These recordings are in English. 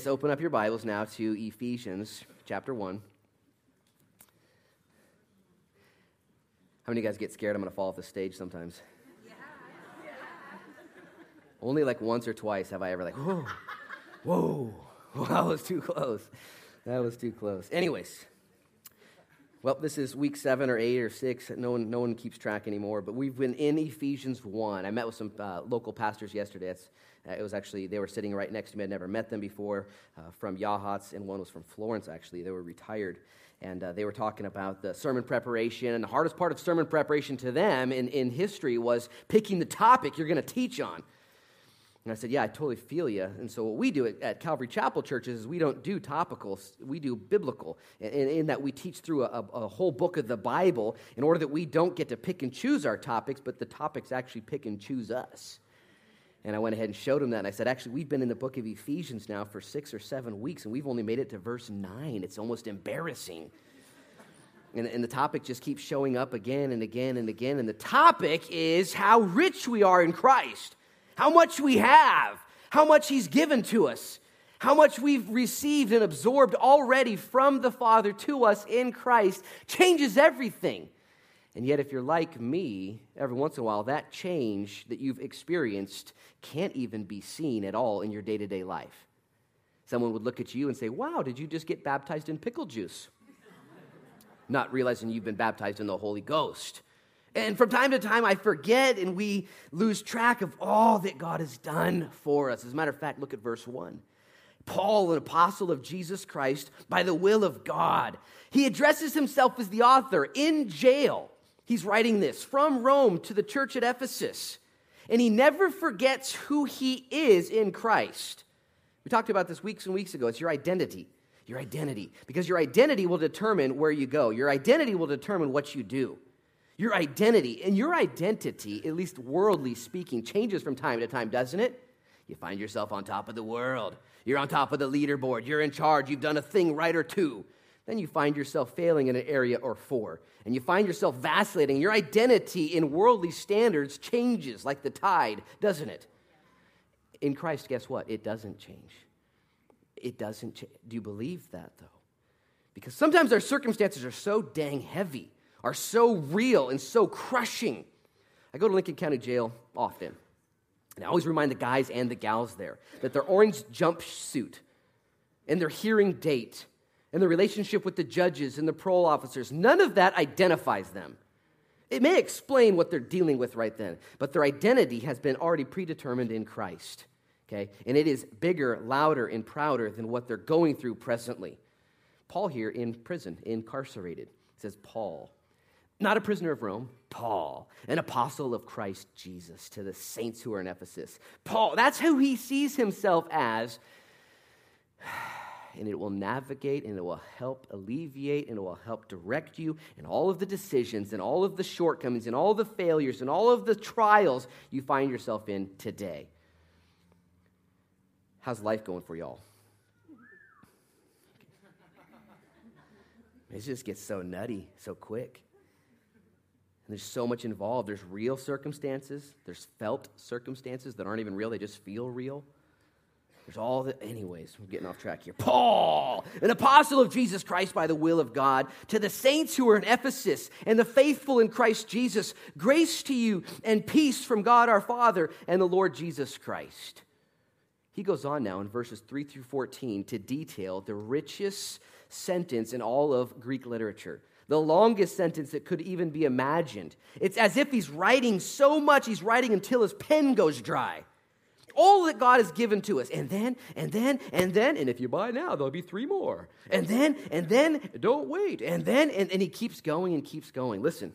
Let's open up your Bibles now to Ephesians chapter 1. How many of you guys get scared I'm going to fall off the stage sometimes? Yeah. Yeah. Only like once or twice have I ever like, whoa, that was too close. Anyways, well, this is week 7 or 8 or 6. No one keeps track anymore, but we've been in Ephesians 1. I met with some local pastors yesterday. It was actually, they were sitting right next to me. I'd never met them before, from Yahats, and one was from Florence, actually. They were retired, and they were talking about the sermon preparation, and the hardest part of sermon preparation to them in history was picking the topic you're going to teach on. And I said, yeah, I totally feel you. And so what we do at Calvary Chapel churches is we don't do topical, we do biblical, in that we teach through a whole book of the Bible in order that we don't get to pick and choose our topics, but the topics actually pick and choose us. And I went ahead and showed him that, and I said, actually, we've been in the book of Ephesians now for 6 or 7 weeks, and we've only made it to verse 9. It's almost embarrassing. And the topic just keeps showing up again and again and again, and the topic is how rich we are in Christ, how much we have, how much he's given to us, how much we've received and absorbed already from the Father to us in Christ changes everything. And yet, if you're like me, every once in a while, that change that you've experienced can't even be seen at all in your day-to-day life. Someone would look at you and say, wow, did you just get baptized in pickle juice? Not realizing you've been baptized in the Holy Ghost. And from time to time, I forget and we lose track of all that God has done for us. As a matter of fact, look at verse 1. Paul, an apostle of Jesus Christ, by the will of God. He addresses himself as the author in jail. He's writing this from Rome to the church at Ephesus, and he never forgets who he is in Christ. We talked about this weeks and weeks ago. It's your identity, because your identity will determine where you go. Your identity will determine what you do. Your identity, and your identity, at least worldly speaking, changes from time to time, doesn't it? You find yourself on top of the world. You're on top of the leaderboard. You're in charge. You've done a thing right or two. Then you find yourself failing in an area or four, and you find yourself vacillating. Your identity in worldly standards changes like the tide, doesn't it? In Christ, guess what? It doesn't change. Do you believe that, though? Because sometimes our circumstances are so dang heavy, are so real and so crushing. I go to Lincoln County Jail often, and I always remind the guys and the gals there that their orange jumpsuit and their hearing date and the relationship with the judges and the parole officers, none of that identifies them. It may explain what they're dealing with right then, but their identity has been already predetermined in Christ, okay? And it is bigger, louder, and prouder than what they're going through presently. Paul here in prison, incarcerated, says Paul, not a prisoner of Rome, Paul, an apostle of Christ Jesus to the saints who are in Ephesus. Paul, that's who he sees himself as. And it will navigate, and it will help alleviate, and it will help direct you in all of the decisions and all of the shortcomings and all the failures and all of the trials you find yourself in today. How's life going for y'all? It just gets so nutty, so quick. And there's so much involved. There's real circumstances. There's felt circumstances that aren't even real. They just feel real. There's all the, anyways, we're getting off track here. Paul, an apostle of Jesus Christ by the will of God, to the saints who are in Ephesus and the faithful in Christ Jesus, grace to you and peace from God our Father and the Lord Jesus Christ. He goes on now in verses 3 through 14 to detail the richest sentence in all of Greek literature, the longest sentence that could even be imagined. It's as if he's writing so much, he's writing until his pen goes dry. All that God has given to us. And then, and if you buy now, there'll be 3 more. And then, don't wait. And then, and he keeps going and keeps going. Listen,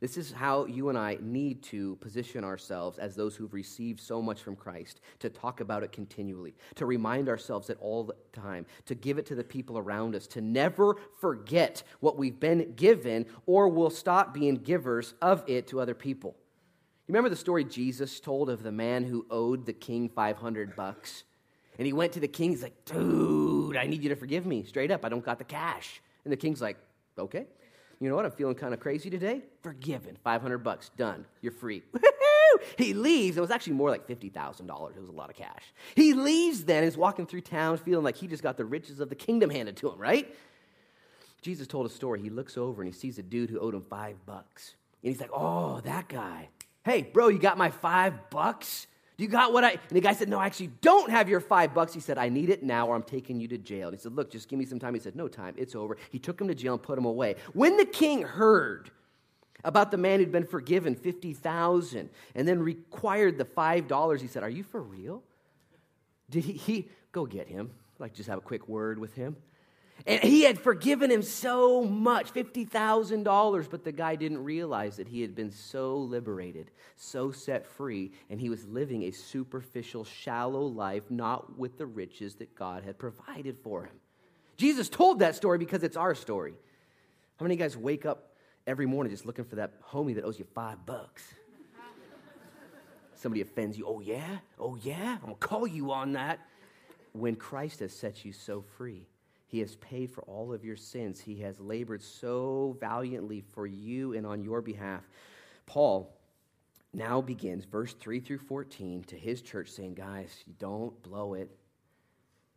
this is how you and I need to position ourselves as those who've received so much from Christ, to talk about it continually, to remind ourselves at all the time, to give it to the people around us, to never forget what we've been given, or we'll stop being givers of it to other people. You remember the story Jesus told of the man who owed the king 500 bucks? And he went to the king, he's like, dude, I need you to forgive me. Straight up, I don't got the cash. And the king's like, okay. You know what, I'm feeling kind of crazy today. Forgiven, 500 bucks, done. You're free. Woo-hoo! He leaves. It was actually more like $50,000. It was a lot of cash. He leaves then and is walking through town feeling like he just got the riches of the kingdom handed to him, right? Jesus told a story. He looks over and he sees a dude who owed him $5. And he's like, oh, that guy. Hey, bro, you got my $5? You got what I... And the guy said, no, I actually don't have your $5. He said, I need it now or I'm taking you to jail. And he said, look, just give me some time. He said, no time, it's over. He took him to jail and put him away. When the king heard about the man who'd been forgiven $50,000 and then required the $5, he said, are you for real? Did he go get him? I'd like to just have a quick word with him. And he had forgiven him so much, $50,000, but the guy didn't realize that he had been so liberated, so set free, and he was living a superficial, shallow life, not with the riches that God had provided for him. Jesus told that story because it's our story. How many of you guys wake up every morning just looking for that homie that owes you $5? Somebody offends you, oh yeah, I'm going to call you on that. When Christ has set you so free, He has paid for all of your sins. He has labored so valiantly for you and on your behalf. Paul now begins, verse 3 through 14, to his church saying, guys, don't blow it,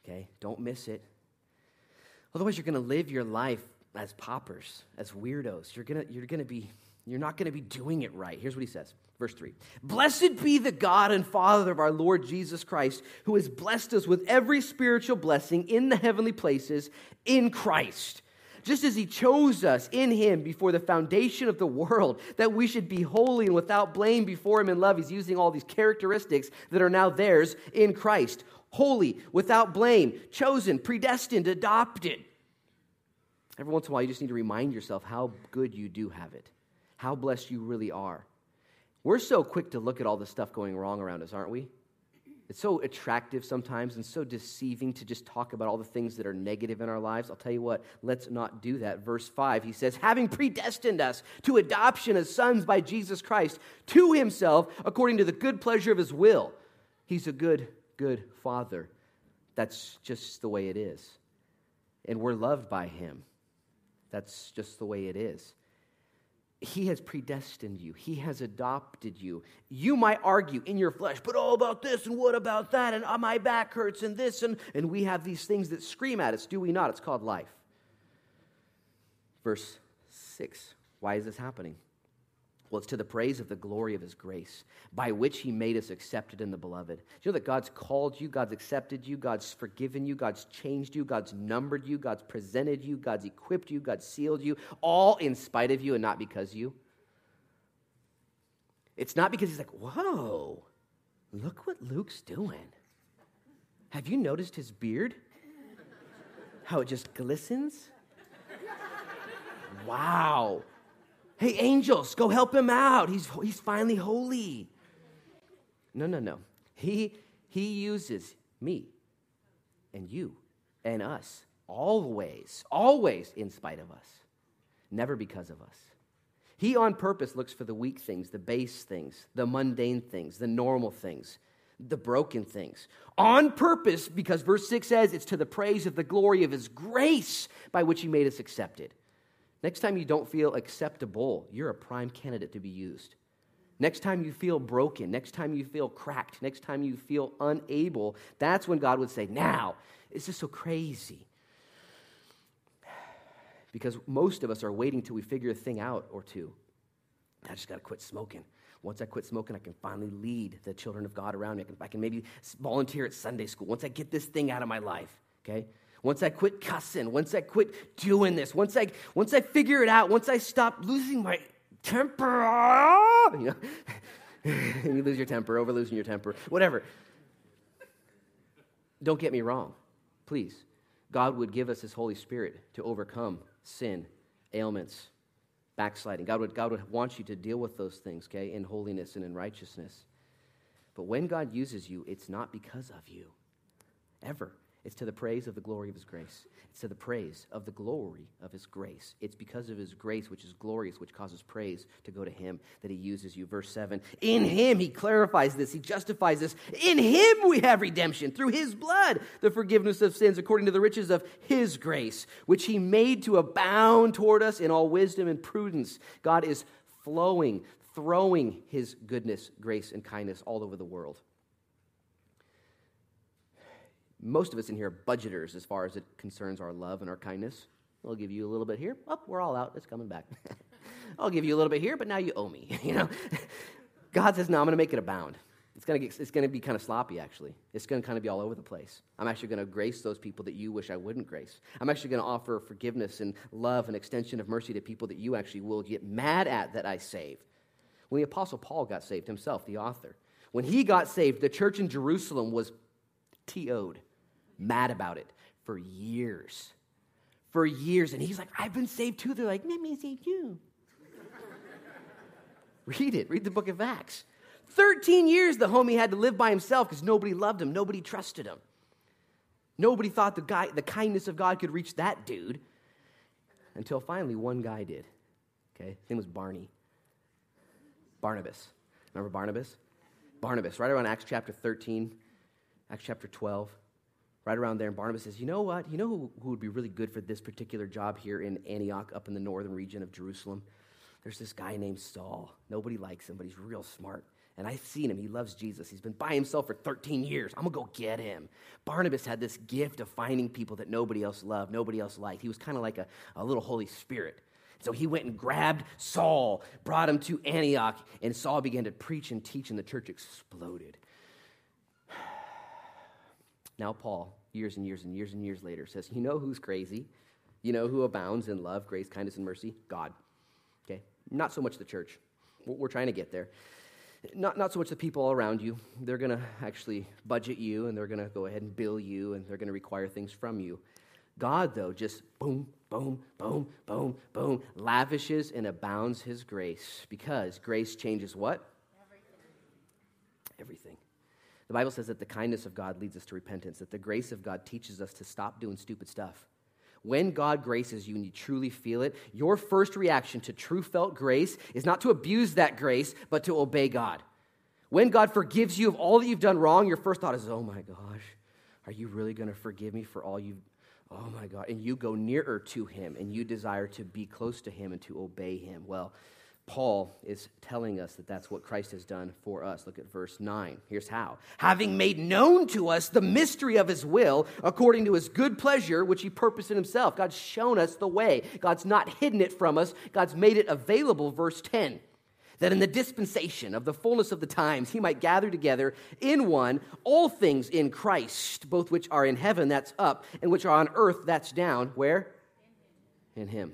okay? Don't miss it. Otherwise, you're going to live your life as paupers, as weirdos. You're not going to be doing it right. Here's what he says, verse 3. Blessed be the God and Father of our Lord Jesus Christ, who has blessed us with every spiritual blessing in the heavenly places in Christ, just as he chose us in him before the foundation of the world, that we should be holy and without blame before him in love. He's using all these characteristics that are now theirs in Christ. Holy, without blame, chosen, predestined, adopted. Every once in a while, you just need to remind yourself how good you do have it, how blessed you really are. We're so quick to look at all the stuff going wrong around us, aren't we? It's so attractive sometimes and so deceiving to just talk about all the things that are negative in our lives. I'll tell you what, let's not do that. Verse 5, he says, having predestined us to adoption as sons by Jesus Christ to himself according to the good pleasure of his will. He's a good, good father. That's just the way it is. And we're loved by him. That's just the way it is. He has predestined you. He has adopted you. You might argue in your flesh, but all about this and what about that and my back hurts and this and we have these things that scream at us, do we not? It's called life. Verse 6, why is this happening? Well, it's to the praise of the glory of his grace, by which he made us accepted in the beloved. Do you know that God's called you, God's accepted you, God's forgiven you, God's changed you, God's numbered you, God's presented you, God's equipped you, God's sealed you, all in spite of you and not because you? It's not because he's like, whoa, look what Luke's doing. Have you noticed his beard? How it just glistens? Wow. Hey, angels, go help him out. He's finally holy. No. He uses me and you and us always in spite of us, never because of us. He on purpose looks for the weak things, the base things, the mundane things, the normal things, the broken things. On purpose, because verse 6 says it's to the praise of the glory of his grace by which he made us accepted. Next time you don't feel acceptable, you're a prime candidate to be used. Next time you feel broken, next time you feel cracked, next time you feel unable, that's when God would say, now, it's just so crazy. Because most of us are waiting till we figure a thing out or two. I just got to quit smoking. Once I quit smoking, I can finally lead the children of God around me. I can maybe volunteer at Sunday school. Once I get this thing out of my life, okay? Once I quit cussing, once I quit doing this, once I figure it out, once I stop losing my temper, you know, you lose your temper over losing your temper, whatever. Don't get me wrong, please. God would give us his Holy Spirit to overcome sin, ailments, backsliding. God would want you to deal with those things, okay, in holiness and in righteousness. But when God uses you, it's not because of you, ever. It's to the praise of the glory of his grace. It's to the praise of the glory of his grace. It's because of his grace, which is glorious, which causes praise to go to him, that he uses you. Verse 7, in him, he clarifies this, he justifies this. In him we have redemption, through his blood, the forgiveness of sins, according to the riches of his grace, which he made to abound toward us in all wisdom and prudence. God is flowing throwing his goodness, grace, and kindness all over the world. Most of us in here are budgeters as far as it concerns our love and our kindness. I'll give you a little bit here. Oh, we're all out. It's coming back. I'll give you a little bit here, but now you owe me. You know, God says, no, I'm going to make it abound. It's going to be kind of sloppy, actually. It's going to kind of be all over the place. I'm actually going to grace those people that you wish I wouldn't grace. I'm actually going to offer forgiveness and love and extension of mercy to people that you actually will get mad at that I saved. When the Apostle Paul got saved himself, the author, when he got saved, the church in Jerusalem was T.O.'d, mad about it for years. And he's like, I've been saved too. They're like, let me save you. Read it. Read the book of Acts. 13 years the homie had to live by himself because nobody loved him. Nobody trusted him. Nobody thought the kindness of God could reach that dude until finally one guy did. Okay? His name was Barnabas. Remember Barnabas? Barnabas, right around Acts chapter 13, Acts chapter 12, right around there. And Barnabas says, you know what? You know who would be really good for this particular job here in Antioch up in the northern region of Jerusalem? There's this guy named Saul. Nobody likes him, but he's real smart. And I've seen him. He loves Jesus. He's been by himself for 13 years. I'm going to go get him. Barnabas had this gift of finding people that nobody else loved, nobody else liked. He was kind of like a little Holy Spirit. So he went and grabbed Saul, brought him to Antioch, and Saul began to preach and teach, and the church exploded. Now Paul, years later, says, you know who's crazy? You know who abounds in love, grace, kindness, and mercy? God. Okay? Not so much the church. We're trying to get there. Not so much the people all around you. They're going to actually budget you, and they're going to go ahead and bill you, and they're going to require things from you. God, though, just boom, boom, boom, boom, boom, lavishes and abounds his grace, because grace changes what? Everything. The Bible says that the kindness of God leads us to repentance, that the grace of God teaches us to stop doing stupid stuff. When God graces you and you truly feel it, your first reaction to true felt grace is not to abuse that grace, but to obey God. When God forgives you of all that you've done wrong, your first thought is, oh my gosh, are you really going to forgive me for all you've, oh my God. And you go nearer to him and you desire to be close to him and to obey him. Well, Paul is telling us that that's what Christ has done for us. Look at verse 9. Here's how. Having made known to us the mystery of his will, according to his good pleasure, which he purposed in himself. God's shown us the way. God's not hidden it from us. God's made it available, verse 10, that in the dispensation of the fullness of the times, he might gather together in one all things in Christ, both which are in heaven, that's up, and which are on earth, that's down. Where? In him.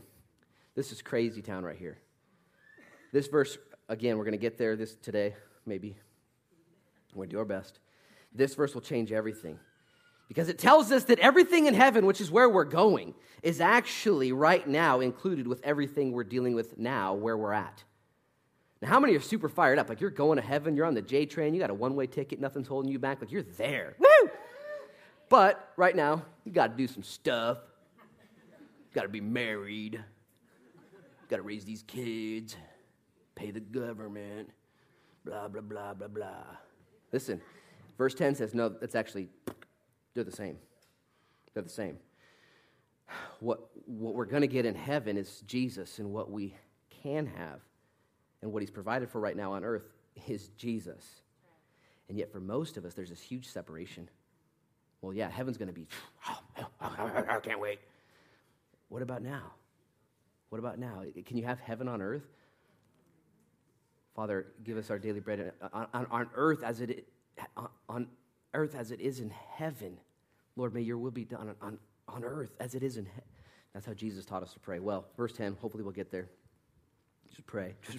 This is crazy town right here. This verse, again, we're going to get there this today, maybe. We're going to do our best. This verse will change everything because it tells us that everything in heaven, which is where we're going, is actually right now included with everything we're dealing with now where we're at. Now, how many are super fired up? Like you're going to heaven, you're on the J train, you got a one-way ticket, nothing's holding you back. Like you're there. Woo! But right now, you got to do some stuff. You got to be married. You got to raise these kids. Pay the government, blah, blah, blah, blah, blah. Listen, verse 10 says, no, that's actually, they're the same. They're the same. What we're going to get in heaven is Jesus, and what we can have and what he's provided for right now on earth is Jesus. And yet for most of us, there's this huge separation. Well, yeah, heaven's going to be, I can't wait. What about now? What about now? Can you have heaven on earth? Father, give us our daily bread on earth as it is in heaven. Lord, may your will be done on earth as it is in heaven. That's how Jesus taught us to pray. Well, verse 10, hopefully we'll get there. Just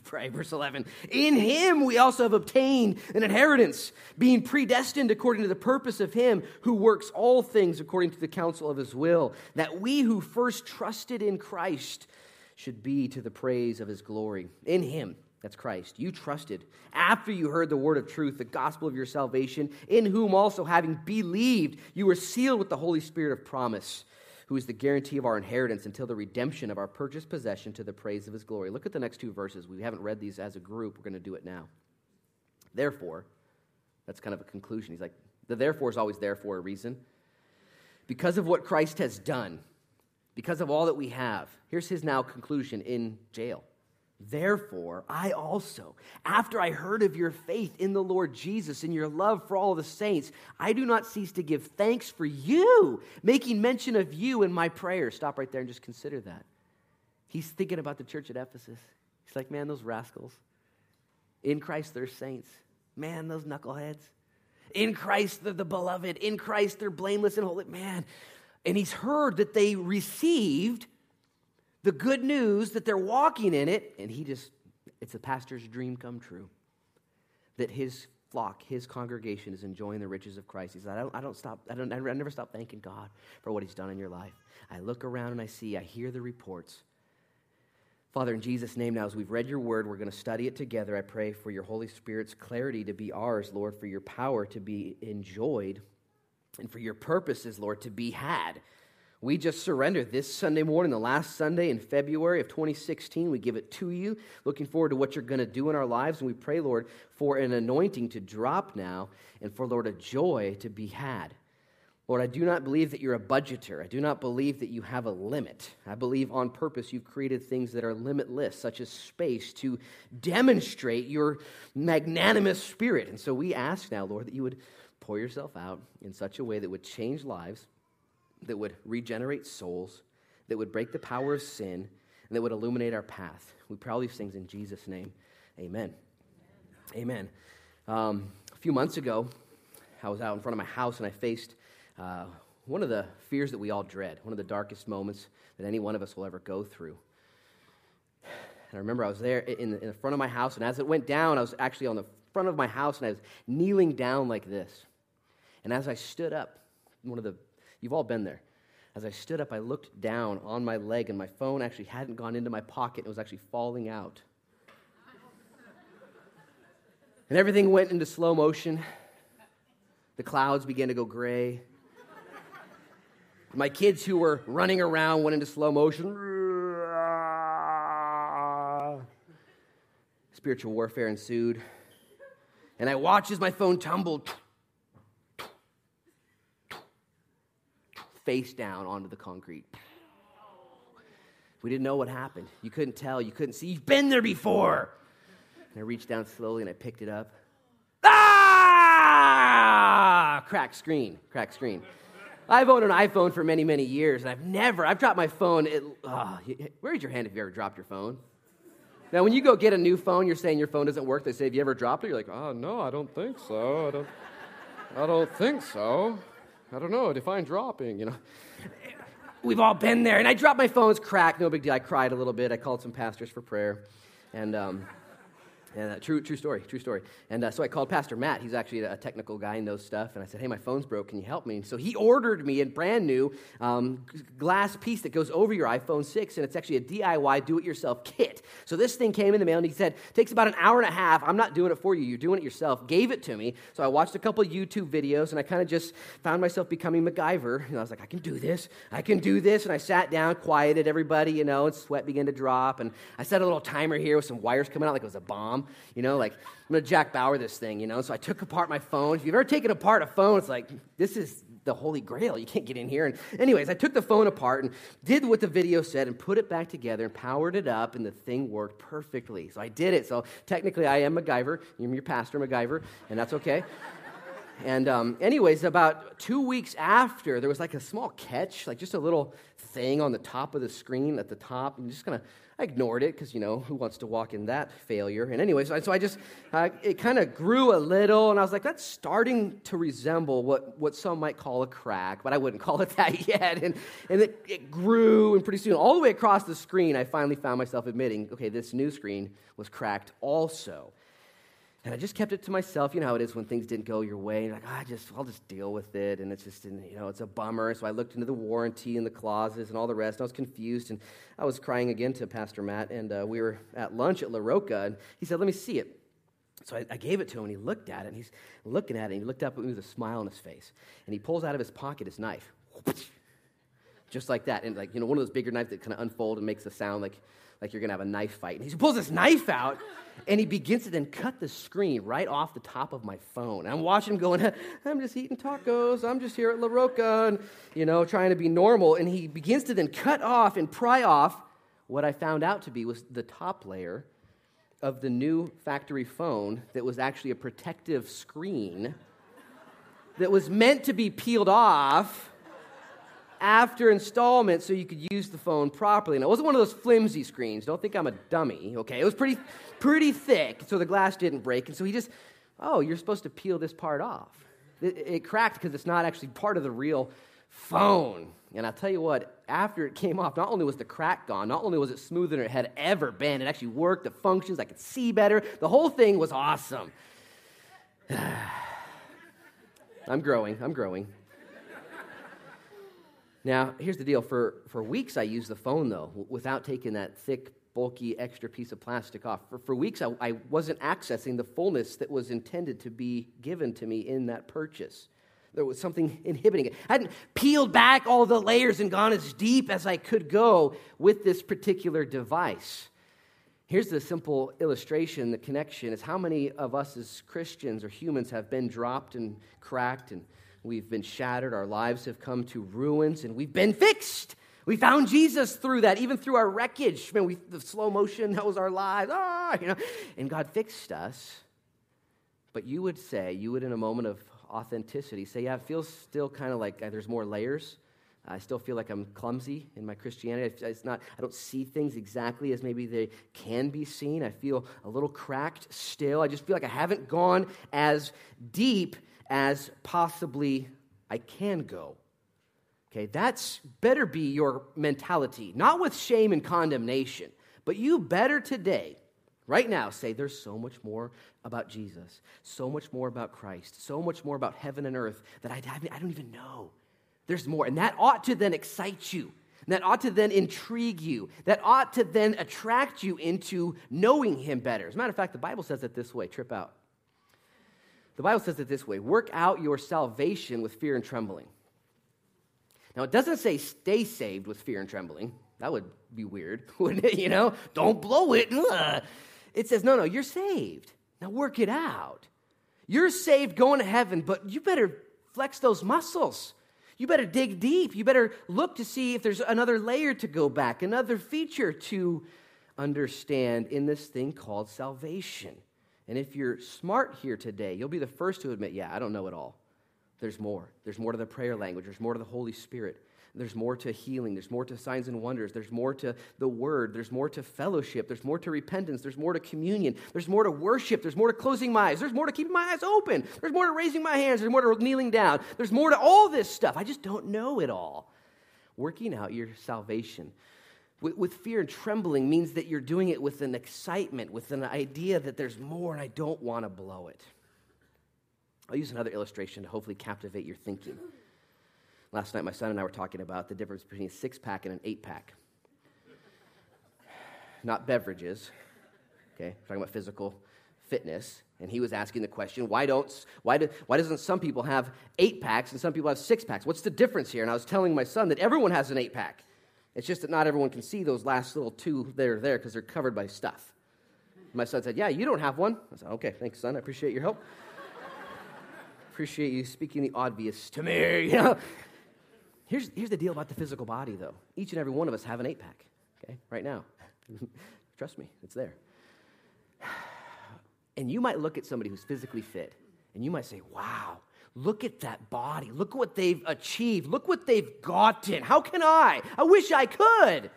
pray. Verse 11, in him we also have obtained an inheritance, being predestined according to the purpose of him who works all things according to the counsel of his will, that we who first trusted in Christ should be to the praise of his glory. In him. That's Christ. You trusted after you heard the word of truth, the gospel of your salvation, in whom also having believed, you were sealed with the Holy Spirit of promise, who is the guarantee of our inheritance until the redemption of our purchased possession to the praise of his glory. Look at the next two verses. We haven't read these as a group. We're going to do it now. Therefore, that's kind of a conclusion. He's like, the therefore is always there for a reason. Because of what Christ has done, because of all that we have, here's his now conclusion in jail. Therefore, I also, after I heard of your faith in the Lord Jesus and your love for all the saints, I do not cease to give thanks for you, making mention of you in my prayers. Stop right there and just consider that. He's thinking about the church at Ephesus. He's like, man, those rascals. In Christ, they're saints. Man, those knuckleheads. In Christ, they're the beloved. In Christ, they're blameless and holy. Man, and he's heard that they received the good news, that they're walking in it, and he just, it's the pastor's dream come true, that his flock, his congregation is enjoying the riches of Christ. He's like, I never stop thanking God for what he's done in your life. I look around and I hear the reports. Father, in Jesus' name now, as we've read your word, we're going to study it together. I pray for your Holy Spirit's clarity to be ours, Lord, for your power to be enjoyed, and for your purposes, Lord, to be had. We just surrender this Sunday morning, the last Sunday in February of 2016. We give it to you, looking forward to what you're going to do in our lives. And we pray, Lord, for an anointing to drop now and for, Lord, a joy to be had. Lord, I do not believe that you're a budgeter. I do not believe that you have a limit. I believe on purpose you've created things that are limitless, such as space, to demonstrate your magnanimous spirit. And so we ask now, Lord, that you would pour yourself out in such a way that would change lives, that would regenerate souls, that would break the power of sin, and that would illuminate our path. We pray all these things in Jesus' name. Amen. Amen. A few months ago, I was out in front of my house, and I faced one of the fears that we all dread, one of the darkest moments that any one of us will ever go through. And I remember I was there in the front of my house, and as it went down, I was actually on the front of my house, and I was kneeling down like this. And as I stood up, you've all been there. As I stood up, I looked down on my leg, and my phone actually hadn't gone into my pocket. It was actually falling out. And everything went into slow motion. The clouds began to go gray. My kids who were running around went into slow motion. Spiritual warfare ensued. And I watched as my phone tumbled face down onto the concrete. We didn't know what happened. You couldn't tell. You couldn't see. You've been there before. And I reached down slowly and I picked it up. Ah! Cracked screen. I've owned an iPhone for many, many years, and I've dropped my phone. Raise your hand if you ever dropped your phone. Now, when you go get a new phone, you're saying your phone doesn't work. They say, have you ever dropped it? You're like, oh, no, I don't think so. I don't think so. I don't know. Define dropping, We've all been there. And I dropped my phone. It's cracked. No big deal. I cried a little bit. I called some pastors for prayer. And true story. And so I called Pastor Matt. He's actually a technical guy and knows stuff. And I said, hey, my phone's broke. Can you help me? And so he ordered me a brand new glass piece that goes over your iPhone 6. And it's actually a DIY do-it-yourself kit. So this thing came in the mail, and he said, takes about an hour and a half. I'm not doing it for you. You're doing it yourself. Gave it to me. So I watched a couple YouTube videos, and I kind of just found myself becoming MacGyver. And I was like, I can do this. And I sat down, quieted everybody, and sweat began to drop. And I set a little timer here with some wires coming out like it was a bomb. I'm going to Jack Bauer this thing, So I took apart my phone. If you've ever taken apart a phone, it's like, this is the holy grail. You can't get in here. And anyways, I took the phone apart and did what the video said and put it back together and powered it up, and the thing worked perfectly. So I did it. So technically, I am MacGyver. I'm your pastor, MacGyver, and that's okay. And about 2 weeks after, there was like a small catch, like just a little thing on the top of the screen at the top. I'm just going to... I ignored it because, who wants to walk in that failure? And anyway, so I just, it kind of grew a little, and I was like, that's starting to resemble what some might call a crack, but I wouldn't call it that yet. And it grew, and pretty soon, all the way across the screen, I finally found myself admitting, okay, this new screen was cracked also. And I just kept it to myself. You know how it is when things didn't go your way. You're like, I'll just deal with it. And it's just, it's a bummer. So I looked into the warranty and the clauses and all the rest. And I was confused. And I was crying again to Pastor Matt. And we were at lunch at La Roca. And he said, let me see it. So I gave it to him. And he looked at it. And he's looking at it. And he looked up at me with a smile on his face. And he pulls out of his pocket his knife. Just like that. And like, one of those bigger knives that kind of unfold and makes a sound like you're going to have a knife fight. And he pulls this knife out, and he begins to then cut the screen right off the top of my phone. And I'm watching him going, I'm just eating tacos. I'm just here at La Roca, and, trying to be normal. And he begins to then cut off and pry off What I found out to be was the top layer of the new factory phone that was actually a protective screen that was meant to be peeled off after installment so you could use the phone properly. And it wasn't one of those flimsy screens. Don't think I'm a dummy, okay? It was pretty thick, so the glass didn't break. And so he just, oh, you're supposed to peel this part off. It cracked because it's not actually part of the real phone. And I'll tell you what, after it came off, not only was the crack gone, not only was it smoother than it had ever been, it actually worked, the functions, I could see better. The whole thing was awesome. I'm growing. Now, here's the deal. For weeks, I used the phone, though, without taking that thick, bulky, extra piece of plastic off. For weeks, I wasn't accessing the fullness that was intended to be given to me in that purchase. There was something inhibiting it. I hadn't peeled back all the layers and gone as deep as I could go with this particular device. Here's the simple illustration, the connection, is how many of us as Christians or humans have been dropped and cracked and we've been shattered, our lives have come to ruins, and we've been fixed. We found Jesus through that, even through our wreckage. Man, the slow motion, that was our lives. And God fixed us. But you would in a moment of authenticity say, yeah, it feels still kind of like there's more layers. I still feel like I'm clumsy in my Christianity. I don't see things exactly as maybe they can be seen. I feel a little cracked still. I just feel like I haven't gone as deep as possibly I can go. Okay, that's better be your mentality, not with shame and condemnation, but you better today, right now, say there's so much more about Jesus, so much more about Christ, so much more about heaven and earth that I don't even know. There's more, and that ought to then excite you, and that ought to then intrigue you, that ought to then attract you into knowing him better. As a matter of fact, the Bible says it this way, trip out. The Bible says it this way, work out your salvation with fear and trembling. Now, it doesn't say stay saved with fear and trembling. That would be weird, wouldn't it? Don't blow it. Ugh. It says, no, you're saved. Now work it out. You're saved going to heaven, but you better flex those muscles. You better dig deep. You better look to see if there's another layer to go back, another feature to understand in this thing called salvation. And if you're smart here today, you'll be the first to admit, yeah, I don't know it all. There's more. There's more to the prayer language. There's more to the Holy Spirit. There's more to healing. There's more to signs and wonders. There's more to the Word. There's more to fellowship. There's more to repentance. There's more to communion. There's more to worship. There's more to closing my eyes. There's more to keeping my eyes open. There's more to raising my hands. There's more to kneeling down. There's more to all this stuff. I just don't know it all. Working out your salvation with fear and trembling means that you're doing it with an excitement, with an idea that there's more and I don't want to blow it. I'll use another illustration to hopefully captivate your thinking. Last night, my son and I were talking about the difference between a six-pack and an eight-pack. Not beverages, okay? We're talking about physical fitness. And he was asking the question, why doesn't some people have eight-packs and some people have six-packs? What's the difference here? And I was telling my son that everyone has an eight-pack. It's just that not everyone can see those last little two that are there because they're covered by stuff. My son said, yeah, you don't have one. I said, okay, thanks, son. I appreciate your help. Appreciate you speaking the obvious to me. Here's the deal about the physical body, though. Each and every one of us have an eight-pack, okay, right now. Trust me, it's there. And you might look at somebody who's physically fit, and you might say, wow, look at that body. Look what they've achieved. Look what they've gotten. How can I? I wish I could.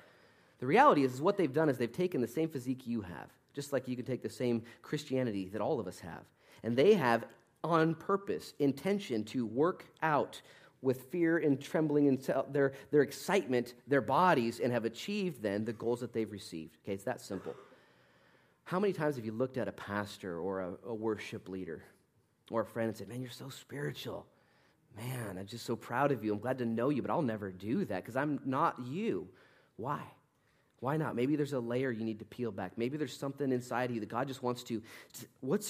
The reality is what they've done is they've taken the same physique you have, just like you can take the same Christianity that all of us have. And they have on purpose, intention to work out with fear and trembling and their excitement, their bodies, and have achieved then the goals that they've received. Okay, it's that simple. How many times have you looked at a pastor or a worship leader or a friend and said, man, you're so spiritual. Man, I'm just so proud of you. I'm glad to know you, but I'll never do that because I'm not you. Why? Why not? Maybe there's a layer you need to peel back. Maybe there's something inside of you that God just wants to. What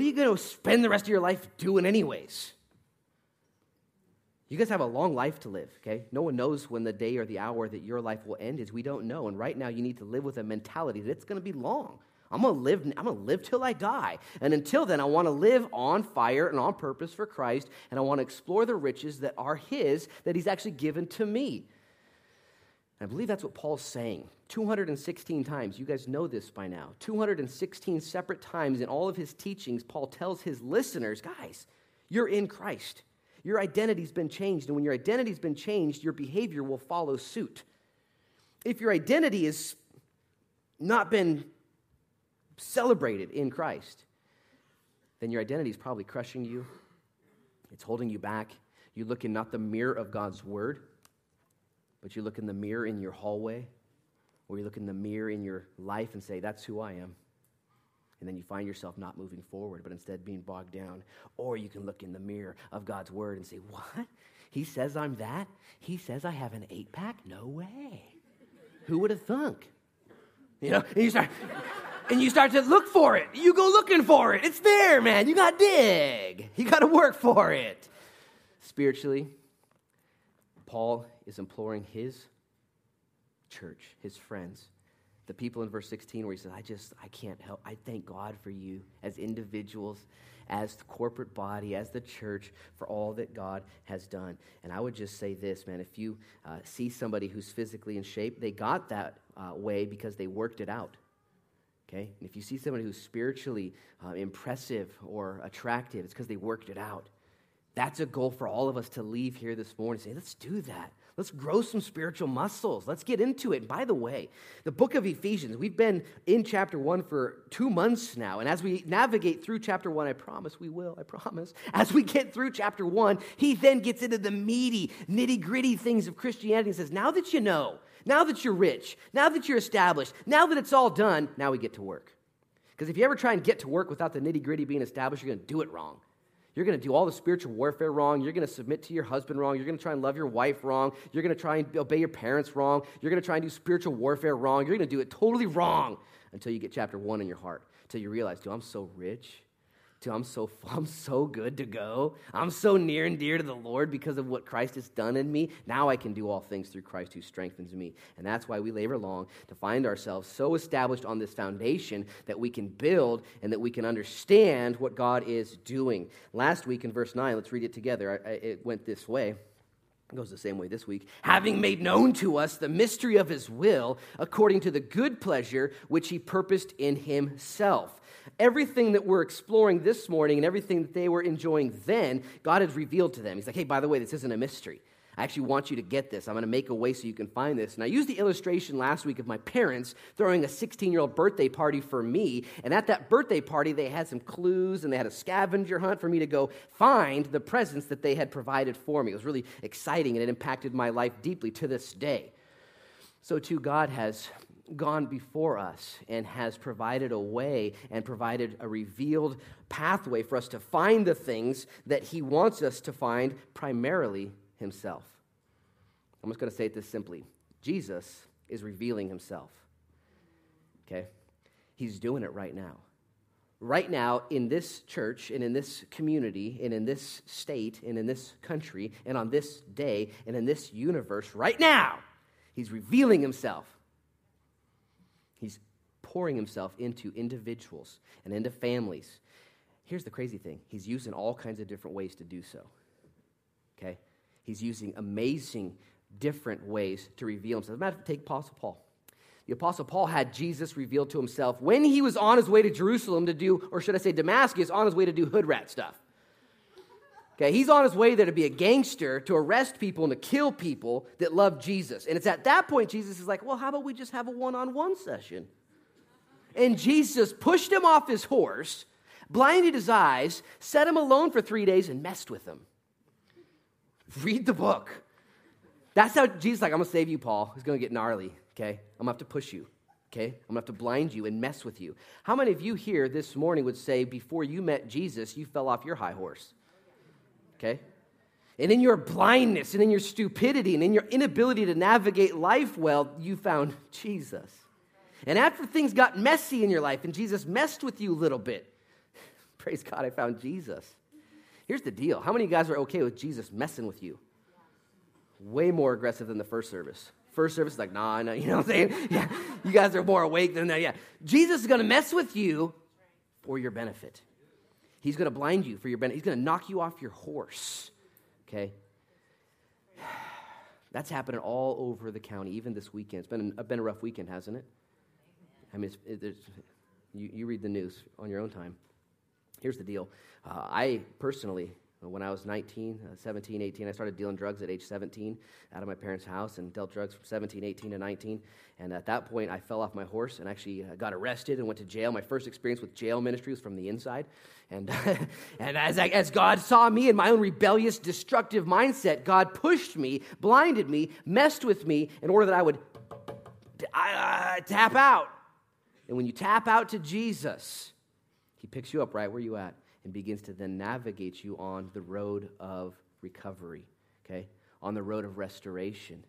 are you going to spend the rest of your life doing anyways? You guys have a long life to live, okay? No one knows when the day or the hour that your life will end is. We don't know. And right now you need to live with a mentality that it's going to be long. I'm going to live till I die. And until then, I want to live on fire and on purpose for Christ. And I want to explore the riches that are his, that he's actually given to me. I believe that's what Paul's saying. 216 times. You guys know this by now. 216 separate times in all of his teachings, Paul tells his listeners, guys, you're in Christ. Your identity's been changed. And when your identity's been changed, your behavior will follow suit. If your identity has not been celebrated in Christ, then your identity is probably crushing you. It's holding you back. You look in not the mirror of God's word, but you look in the mirror in your hallway, or you look in the mirror in your life and say, that's who I am. And then you find yourself not moving forward, but instead being bogged down. Or you can look in the mirror of God's word and say, what? He says I'm that? He says I have an 8-pack? No way. Who would have thunk? You know, and you start to look for it. You go looking for it. It's there, man. You got to dig. You got to work for it. Spiritually, Paul is imploring his church, his friends, the people in verse 16 where he says, I can't help. I thank God for you as individuals, as the corporate body, as the church, for all that God has done. And I would just say this, man, if you see somebody who's physically in shape, they got that way because they worked it out. Okay? And if you see somebody who's spiritually impressive or attractive, it's because they worked it out. That's a goal for all of us to leave here this morning and say, let's do that. Let's grow some spiritual muscles. Let's get into it. And by the way, the book of Ephesians, we've been in chapter 1 for 2 months now. And as we navigate through chapter 1, I promise we will, I promise. As we get through chapter 1, he then gets into the meaty, nitty-gritty things of Christianity and says, now that you know, now that you're rich, now that you're established, now that it's all done, now we get to work. Because if you ever try and get to work without the nitty-gritty being established, you're going to do it wrong. You're going to do all the spiritual warfare wrong. You're going to submit to your husband wrong. You're going to try and love your wife wrong. You're going to try and obey your parents wrong. You're going to try and do spiritual warfare wrong. You're going to do it totally wrong until you get chapter 1 in your heart, until you realize, dude, I'm so rich. Dude, I'm so good to go. I'm so near and dear to the Lord because of what Christ has done in me. Now I can do all things through Christ who strengthens me. And that's why we labor long to find ourselves so established on this foundation that we can build and that we can understand what God is doing. Last week in verse 9, let's read it together. It went this way. It goes the same way this week. Having made known to us the mystery of his will, according to the good pleasure which he purposed in himself. Everything that we're exploring this morning and everything that they were enjoying then, God has revealed to them. He's like, hey, by the way, this isn't a mystery. I actually want you to get this. I'm going to make a way so you can find this. And I used the illustration last week of my parents throwing a 16-year-old birthday party for me. And at that birthday party, they had some clues and they had a scavenger hunt for me to go find the presents that they had provided for me. It was really exciting and it impacted my life deeply to this day. So too, God has gone before us and has provided a way and provided a revealed pathway for us to find the things that he wants us to find, primarily himself. I'm just going to say it this simply. Jesus is revealing himself. Okay? He's doing it right now. Right now, in this church and in this community and in this state and in this country and on this day and in this universe, right now, he's revealing himself. He's pouring himself into individuals and into families. Here's the crazy thing. He's using all kinds of different ways to do so. Okay? He's using amazing different ways to reveal himself. As a matter of fact, take Apostle Paul. The Apostle Paul had Jesus revealed to himself when he was on his way to Jerusalem to do, or should I say Damascus, on his way to do hood rat stuff. Okay, he's on his way there to be a gangster, to arrest people and to kill people that love Jesus. And it's at that point Jesus is like, well, how about we just have a one-on-one session? And Jesus pushed him off his horse, blinded his eyes, set him alone for 3 days, and messed with him. Read the book. That's how Jesus is like, I'm going to save you, Paul. It's going to get gnarly, okay? I'm going to have to push you, okay? I'm going to have to blind you and mess with you. How many of you here this morning would say before you met Jesus, you fell off your high horse? Okay? And in your blindness and in your stupidity and in your inability to navigate life well, you found Jesus. And after things got messy in your life and Jesus messed with you a little bit, praise God, I found Jesus. Here's the deal. How many of you guys are okay with Jesus messing with you? Way more aggressive than the first service. First service is like, nah, I know, you know what I'm saying? Yeah, you guys are more awake than that. Yeah, Jesus is going to mess with you for your benefit. He's going to blind you for your benefit. He's going to knock you off your horse, okay? That's happening all over the county, even this weekend. It's been a rough weekend, hasn't it? I mean, you read the news on your own time. Here's the deal. I personally, when I was 17, 18, I started dealing drugs at age 17 out of my parents' house and dealt drugs from 17, 18 to 19. And at that point, I fell off my horse and actually got arrested and went to jail. My first experience with jail ministry was from the inside. And as God saw me in my own rebellious, destructive mindset, God pushed me, blinded me, messed with me in order that I would tap out. And when you tap out to Jesus, he picks you up right where you at and begins to then navigate you on the road of recovery, okay? On the road of restoration,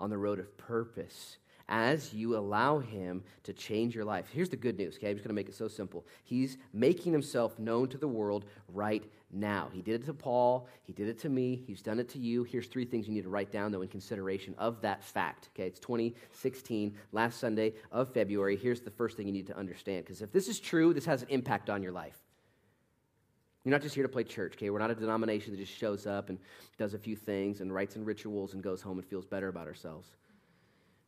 on the road of purpose, as you allow him to change your life. Here's the good news, okay? I'm just going to make it so simple. He's making himself known to the world right now. He did it to Paul. He did it to me. He's done it to you. Here's three things you need to write down, though, in consideration of that fact, okay? It's 2016, last Sunday of February. Here's the first thing you need to understand, because if this is true, this has an impact on your life. You're not just here to play church, okay? We're not a denomination that just shows up and does a few things and rites and rituals and goes home and feels better about ourselves,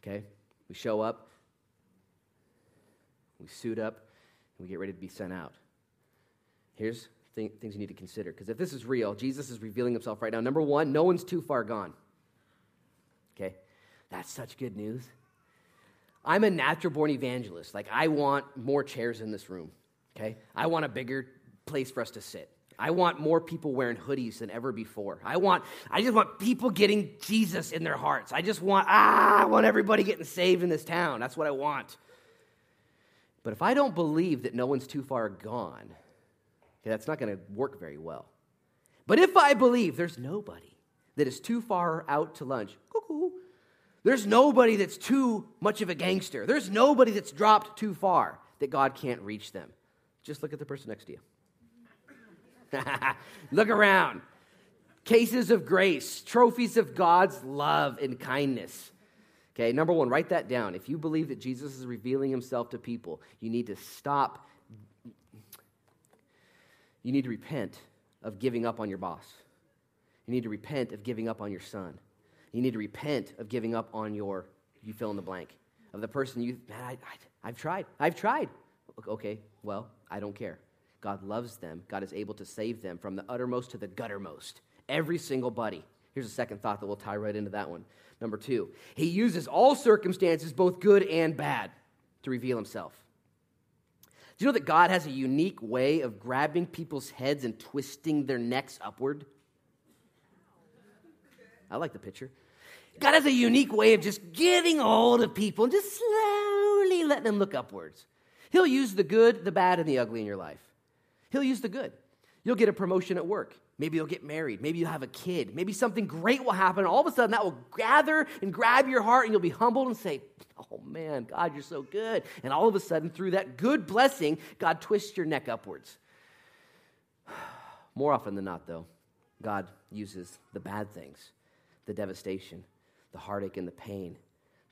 okay? We show up, we suit up, and we get ready to be sent out. Here's things you need to consider, because if this is real, Jesus is revealing himself right now. Number one, no one's too far gone, okay? That's such good news. I'm a natural-born evangelist. Like, I want more chairs in this room, okay? I want a bigger place for us to sit. I want more people wearing hoodies than ever before. I just want people getting Jesus in their hearts. I want everybody getting saved in this town. That's what I want. But if I don't believe that no one's too far gone, okay, that's not going to work very well. But if I believe there's nobody that is too far out to lunch, cuckoo, there's nobody that's too much of a gangster, there's nobody that's dropped too far that God can't reach them, just look at the person next to you. Look around. Cases of grace, trophies of God's love and kindness. Okay, number one, write that down. If you believe that Jesus is revealing himself to people, you need to stop. You need to repent of giving up on your boss. You need to repent of giving up on your son. You need to repent of giving up on your, you fill in the blank, of the person you, man, I've tried. Okay, well, I don't care. God loves them. God is able to save them from the uttermost to the guttermost. Every single buddy. Here's a second thought that we'll tie right into that one. Number two, he uses all circumstances, both good and bad, to reveal himself. Do you know that God has a unique way of grabbing people's heads and twisting their necks upward? I like the picture. God has a unique way of just getting hold of people and just slowly letting them look upwards. He'll use the good, the bad, and the ugly in your life. He'll use the good. You'll get a promotion at work. Maybe you'll get married. Maybe you'll have a kid. Maybe something great will happen. And all of a sudden, that will gather and grab your heart, and you'll be humbled and say, oh, man, God, you're so good. And all of a sudden, through that good blessing, God twists your neck upwards. More often than not, though, God uses the bad things, the devastation, the heartache and the pain,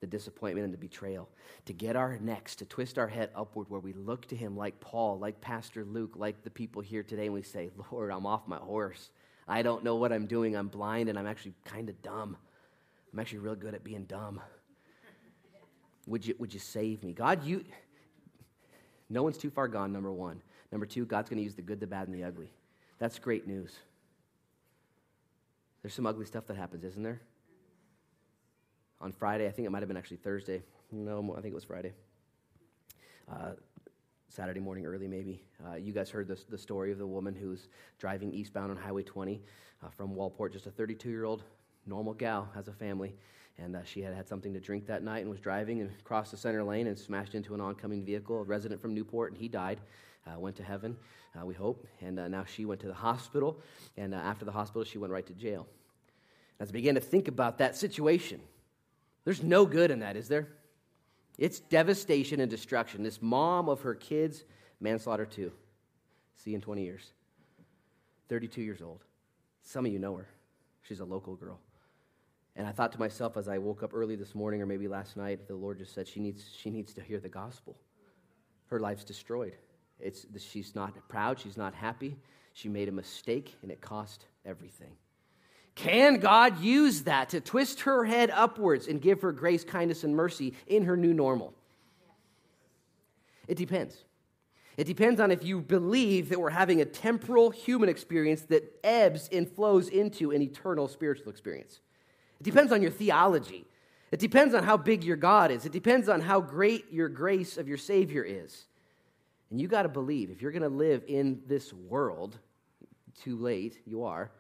the disappointment and the betrayal, to get our necks, to twist our head upward where we look to him like Paul, like Pastor Luke, like the people here today, and we say, Lord, I'm off my horse. I don't know what I'm doing. I'm blind, and I'm actually kind of dumb. I'm actually real good at being dumb. Would you save me? God, you... No one's too far gone, number one. Number two, God's going to use the good, the bad, and the ugly. That's great news. There's some ugly stuff that happens, isn't there? On Friday, I think it might have been actually Thursday. No, I think it was Friday. Saturday morning early, maybe. You guys heard the story of the woman who was driving eastbound on Highway 20 from Walport, just a 32-year-old normal gal, has a family, and she had something to drink that night and was driving and crossed the center lane and smashed into an oncoming vehicle, a resident from Newport, and he died. Went to heaven, we hope, and now she went to the hospital, and after the hospital, she went right to jail. As I began to think about that situation, there's no good in that, is there? It's devastation and destruction. This mom of her kids, manslaughter too. See you in 20 years. 32 years old. Some of you know her. She's a local girl. And I thought to myself as I woke up early this morning or maybe last night, the Lord just said she needs to hear the gospel. Her life's destroyed. She's not proud. She's not happy. She made a mistake, and it cost everything. Can God use that to twist her head upwards and give her grace, kindness, and mercy in her new normal? It depends. It depends on if you believe that we're having a temporal human experience that ebbs and flows into an eternal spiritual experience. It depends on your theology. It depends on how big your God is. It depends on how great your grace of your Savior is. And you got to believe, if you're going to live in this world, too late, you are,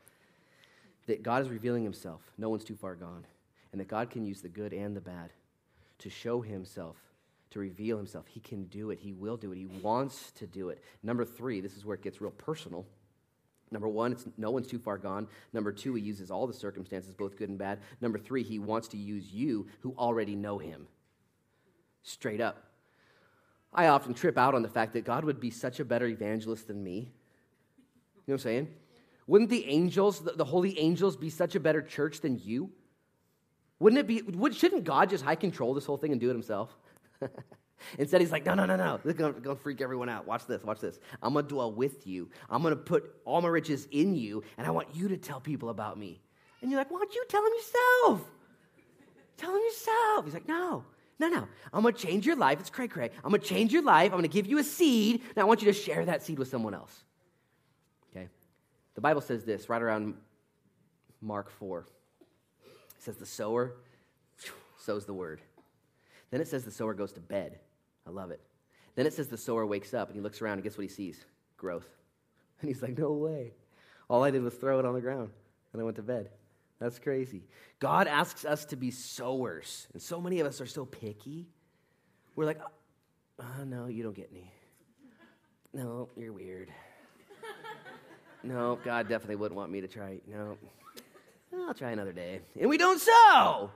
that God is revealing himself. No one's too far gone. And that God can use the good and the bad to show himself, to reveal himself. He can do it. He will do it. He wants to do it. Number three, this is where it gets real personal. Number one, it's no one's too far gone. Number two, he uses all the circumstances, both good and bad. Number three, he wants to use you who already know him. Straight up. I often trip out on the fact that God would be such a better evangelist than me. You know what I'm saying? Wouldn't the angels, the holy angels, be such a better church than you? Wouldn't it be, shouldn't God just high control this whole thing and do it himself? Instead, he's like, no. This is going to freak everyone out. Watch this. I'm going to dwell with you. I'm going to put all my riches in you, and I want you to tell people about me. And you're like, why don't you tell them yourself? Tell them yourself. He's like, no. I'm going to change your life. It's cray-cray. I'm going to change your life. I'm going to give you a seed, and I want you to share that seed with someone else. Okay? The Bible says this right around Mark 4. It says the sower sows the word. Then it says the sower goes to bed. I love it. Then it says the sower wakes up and he looks around and guess what he sees? Growth. And he's like, no way. All I did was throw it on the ground and I went to bed. That's crazy. God asks us to be sowers. And so many of us are so picky. We're like, oh, no, you don't get me. No, you're weird. No, God definitely wouldn't want me to try. No, I'll try another day. And we don't sow.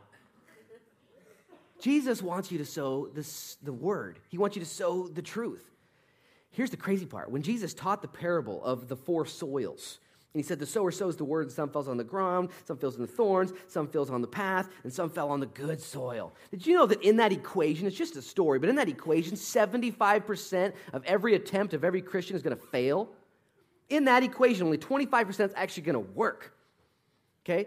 Jesus wants you to sow the word. He wants you to sow the truth. Here's the crazy part. When Jesus taught the parable of the four soils, and he said the sower sows the word, and some falls on the ground, some falls in the thorns, some falls on the path, and some fell on the good soil. Did you know that in that equation, it's just a story, but in that equation, 75% of every attempt of every Christian is going to fail? In that equation, only 25% is actually going to work. Okay?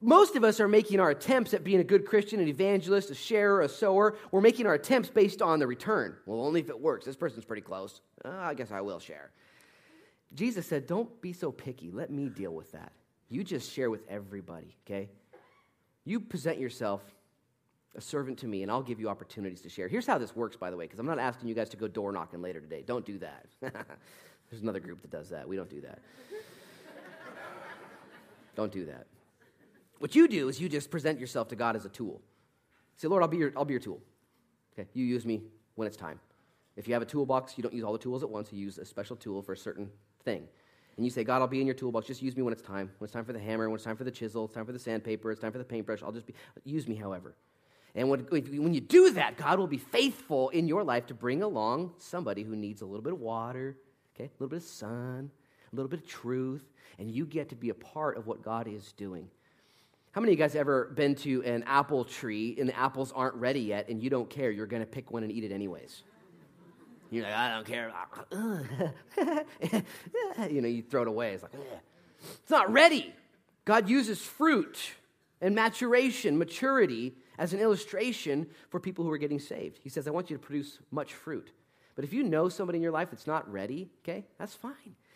Most of us are making our attempts at being a good Christian, an evangelist, a sharer, a sower. We're making our attempts based on the return. Well, only if it works. This person's pretty close. I guess I will share. Jesus said, don't be so picky. Let me deal with that. You just share with everybody, okay? You present yourself a servant to me, and I'll give you opportunities to share. Here's how this works, by the way, because I'm not asking you guys to go door knocking later today. Don't do that. There's another group that does that. We don't do that. Don't do that. What you do is you just present yourself to God as a tool. Say, Lord, I'll be your tool. Okay, you use me when it's time. If you have a toolbox, you don't use all the tools at once. You use a special tool for a certain thing. And you say, God, I'll be in your toolbox. Just use me when it's time. When it's time for the hammer, when it's time for the chisel, it's time for the sandpaper, it's time for the paintbrush. Use me however. And when you do that, God will be faithful in your life to bring along somebody who needs a little bit of water, okay, a little bit of sun, a little bit of truth, and you get to be a part of what God is doing. How many of you guys ever been to an apple tree and the apples aren't ready yet and you don't care? You're going to pick one and eat it anyways. You're like, I don't care. You throw it away. It's like, ugh. It's not ready. God uses fruit and maturity as an illustration for people who are getting saved. He says, I want you to produce much fruit. But if you know somebody in your life that's not ready, okay, that's fine.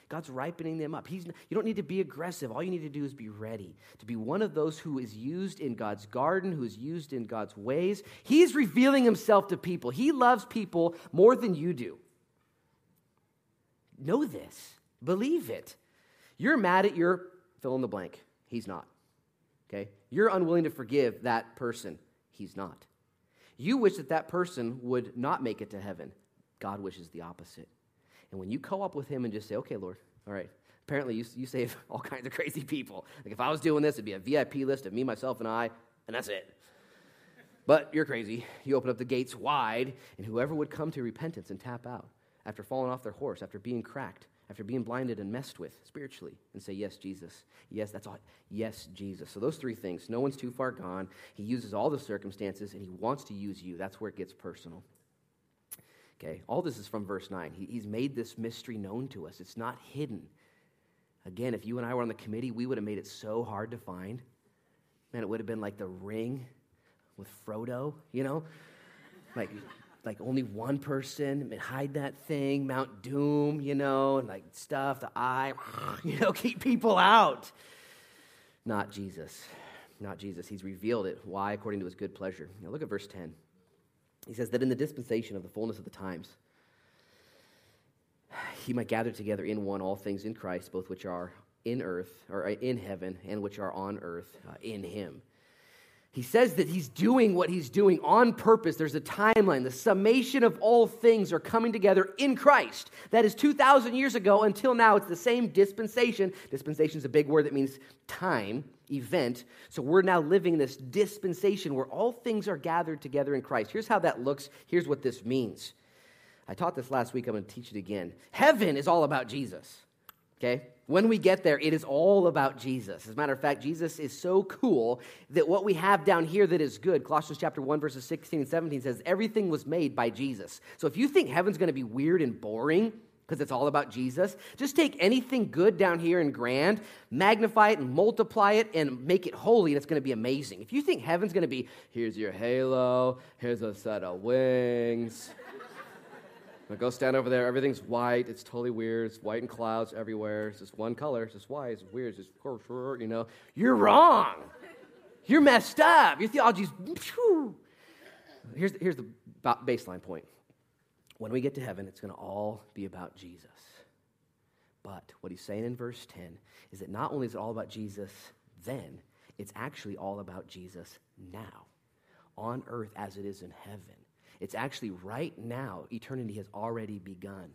God's ripening them up. You don't need to be aggressive. All you need to do is be ready, to be one of those who is used in God's garden, who is used in God's ways. He's revealing himself to people. He loves people more than you do. Know this. Believe it. You're mad at your fill in the blank. He's not. Okay? You're unwilling to forgive that person. He's not. You wish that person would not make it to heaven. God wishes the opposite. And when you co-op with him and just say, okay, Lord, all right, apparently you save all kinds of crazy people. Like if I was doing this, it'd be a VIP list of me, myself, and I, and that's it. But you're crazy. You open up the gates wide, and whoever would come to repentance and tap out after falling off their horse, after being cracked, after being blinded and messed with spiritually, and say, yes, Jesus. Yes, that's all. Yes, Jesus. So those three things. No one's too far gone. He uses all the circumstances, and he wants to use you. That's where it gets personal. Okay, all this is from verse 9. He's made this mystery known to us. It's not hidden. Again, if you and I were on the committee, we would have made it so hard to find. Man, it would have been like The Ring with Frodo, you know? Like only one person, hide that thing, Mount Doom, you know, and like stuff, the eye, you know, keep people out. Not Jesus. Not Jesus. He's revealed it. Why? According to his good pleasure. Now look at verse 10. He says that in the dispensation of the fullness of the times, he might gather together in one all things in Christ, both which are in earth, or in heaven, and which are on earth, in him. He says that he's doing what he's doing on purpose. There's a timeline. The summation of all things are coming together in Christ. That is 2,000 years ago until now. It's the same dispensation. Dispensation is a big word that means time, event. So we're now living this dispensation where all things are gathered together in Christ. Here's how that looks. Here's what this means. I taught this last week. I'm going to teach it again. Heaven is all about Jesus, okay? When we get there, it is all about Jesus. As a matter of fact, Jesus is so cool that what we have down here that is good, Colossians chapter 1, verses 16 and 17 says, everything was made by Jesus. So if you think heaven's going to be weird and boring because it's all about Jesus, just take anything good down here and grand, magnify it and multiply it and make it holy, and it's going to be amazing. If you think heaven's going to be, here's your halo, here's a set of wings, now go stand over there. Everything's white. It's totally weird. It's white and clouds everywhere. It's just one color. It's just white. It's weird. It's just, you know. You're wrong. You're messed up. Your theology's... Here's the baseline point. When we get to heaven, it's going to all be about Jesus. But what he's saying in verse 10 is that not only is it all about Jesus then, it's actually all about Jesus now, on earth as it is in heaven. It's actually right now, eternity has already begun.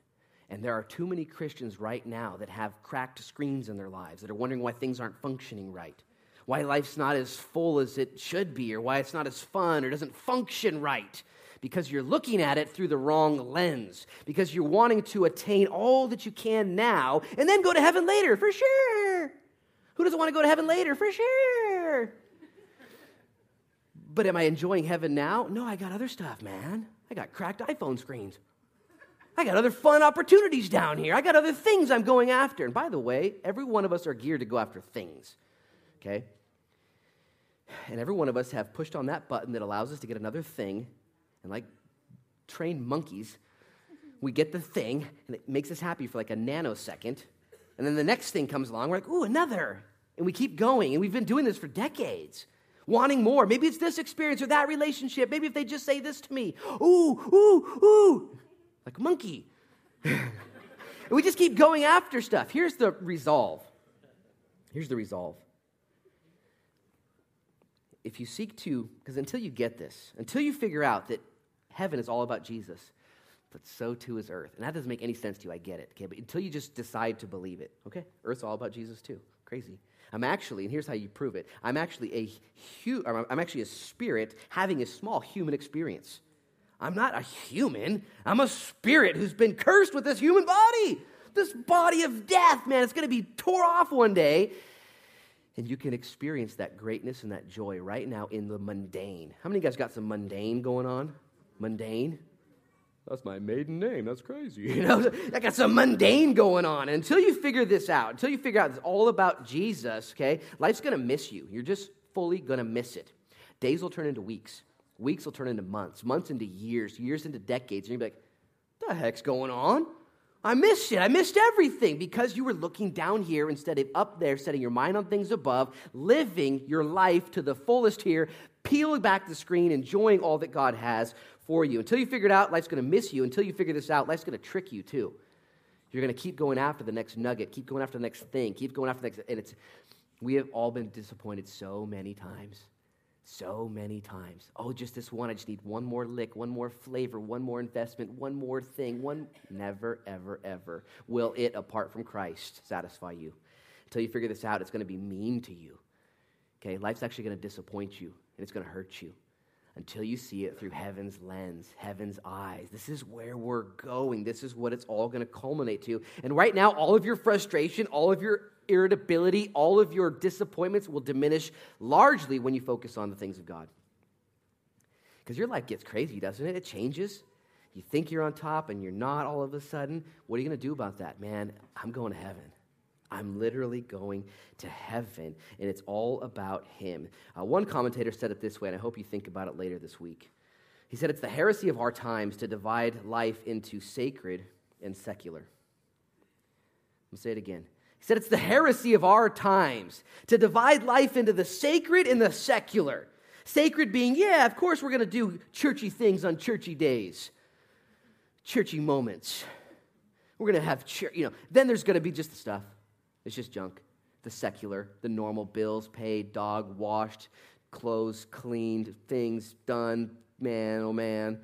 And there are too many Christians right now that have cracked screens in their lives, that are wondering why things aren't functioning right, why life's not as full as it should be, or why it's not as fun or doesn't function right, because you're looking at it through the wrong lens, because you're wanting to attain all that you can now and then go to heaven later, for sure. Who doesn't want to go to heaven later? For sure. But am I enjoying heaven now? No, I got other stuff, man. I got cracked iPhone screens. I got other fun opportunities down here. I got other things I'm going after. And by the way, every one of us are geared to go after things, okay? And every one of us have pushed on that button that allows us to get another thing. And like trained monkeys, we get the thing, and it makes us happy for like a nanosecond. And then the next thing comes along. We're like, ooh, another. And we keep going. And we've been doing this for decades. Wanting more. Maybe it's this experience or that relationship. Maybe if they just say this to me. Ooh, ooh, ooh. Like a monkey. And we just keep going after stuff. Here's the resolve. Here's the resolve. If you seek to, because until you get this, until you figure out that heaven is all about Jesus, but so too is earth. And that doesn't make any sense to you. I get it. Okay, but until you just decide to believe it, okay? Earth's all about Jesus too. Crazy. I'm actually, and here's how you prove it, I'm actually a spirit having a small human experience. I'm not a human. I'm a spirit who's been cursed with this human body. This body of death, man. It's going to be tore off one day. And you can experience that greatness and that joy right now in the mundane. How many of you guys got some mundane going on? Mundane? That's my maiden name. That's crazy. You know, I got some mundane going on. And until you figure this out, until you figure out it's all about Jesus, okay, life's going to miss you. You're just fully going to miss it. Days will turn into weeks. Weeks will turn into months. Months into years. Years into decades. And you'll be like, what the heck's going on? I missed it. I missed everything because you were looking down here instead of up there, setting your mind on things above, living your life to the fullest here, peeling back the screen, enjoying all that God has for you. Until you figure it out, life's going to miss you. Until you figure this out, life's going to trick you too. You're going to keep going after the next nugget, keep going after the next thing, keep going after the next. And we have all been disappointed so many times. So many times. Oh, just this one. I just need one more lick, one more flavor, one more investment, one more thing. Never, ever, ever will it, apart from Christ, satisfy you. Until you figure this out, it's going to be mean to you. Okay, life's actually going to disappoint you, and it's going to hurt you. Until you see it through heaven's lens, heaven's eyes. This is where we're going. This is what it's all going to culminate to. And right now, all of your frustration, all of your irritability, all of your disappointments will diminish largely when you focus on the things of God. Because your life gets crazy, doesn't it? It changes. You think you're on top and you're not all of a sudden. What are you going to do about that? Man, I'm going to heaven. I'm literally going to heaven, and it's all about him. One commentator said it this way, and I hope you think about it later this week. He said, it's the heresy of our times to divide life into sacred and secular. I'm going to say it again. He said, it's the heresy of our times to divide life into the sacred and the secular. Sacred being, yeah, of course we're going to do churchy things on churchy days, churchy moments. We're going to have church, then there's going to be just the stuff. It's just junk. The secular, the normal bills paid, dog washed, clothes cleaned, things done, man, oh man,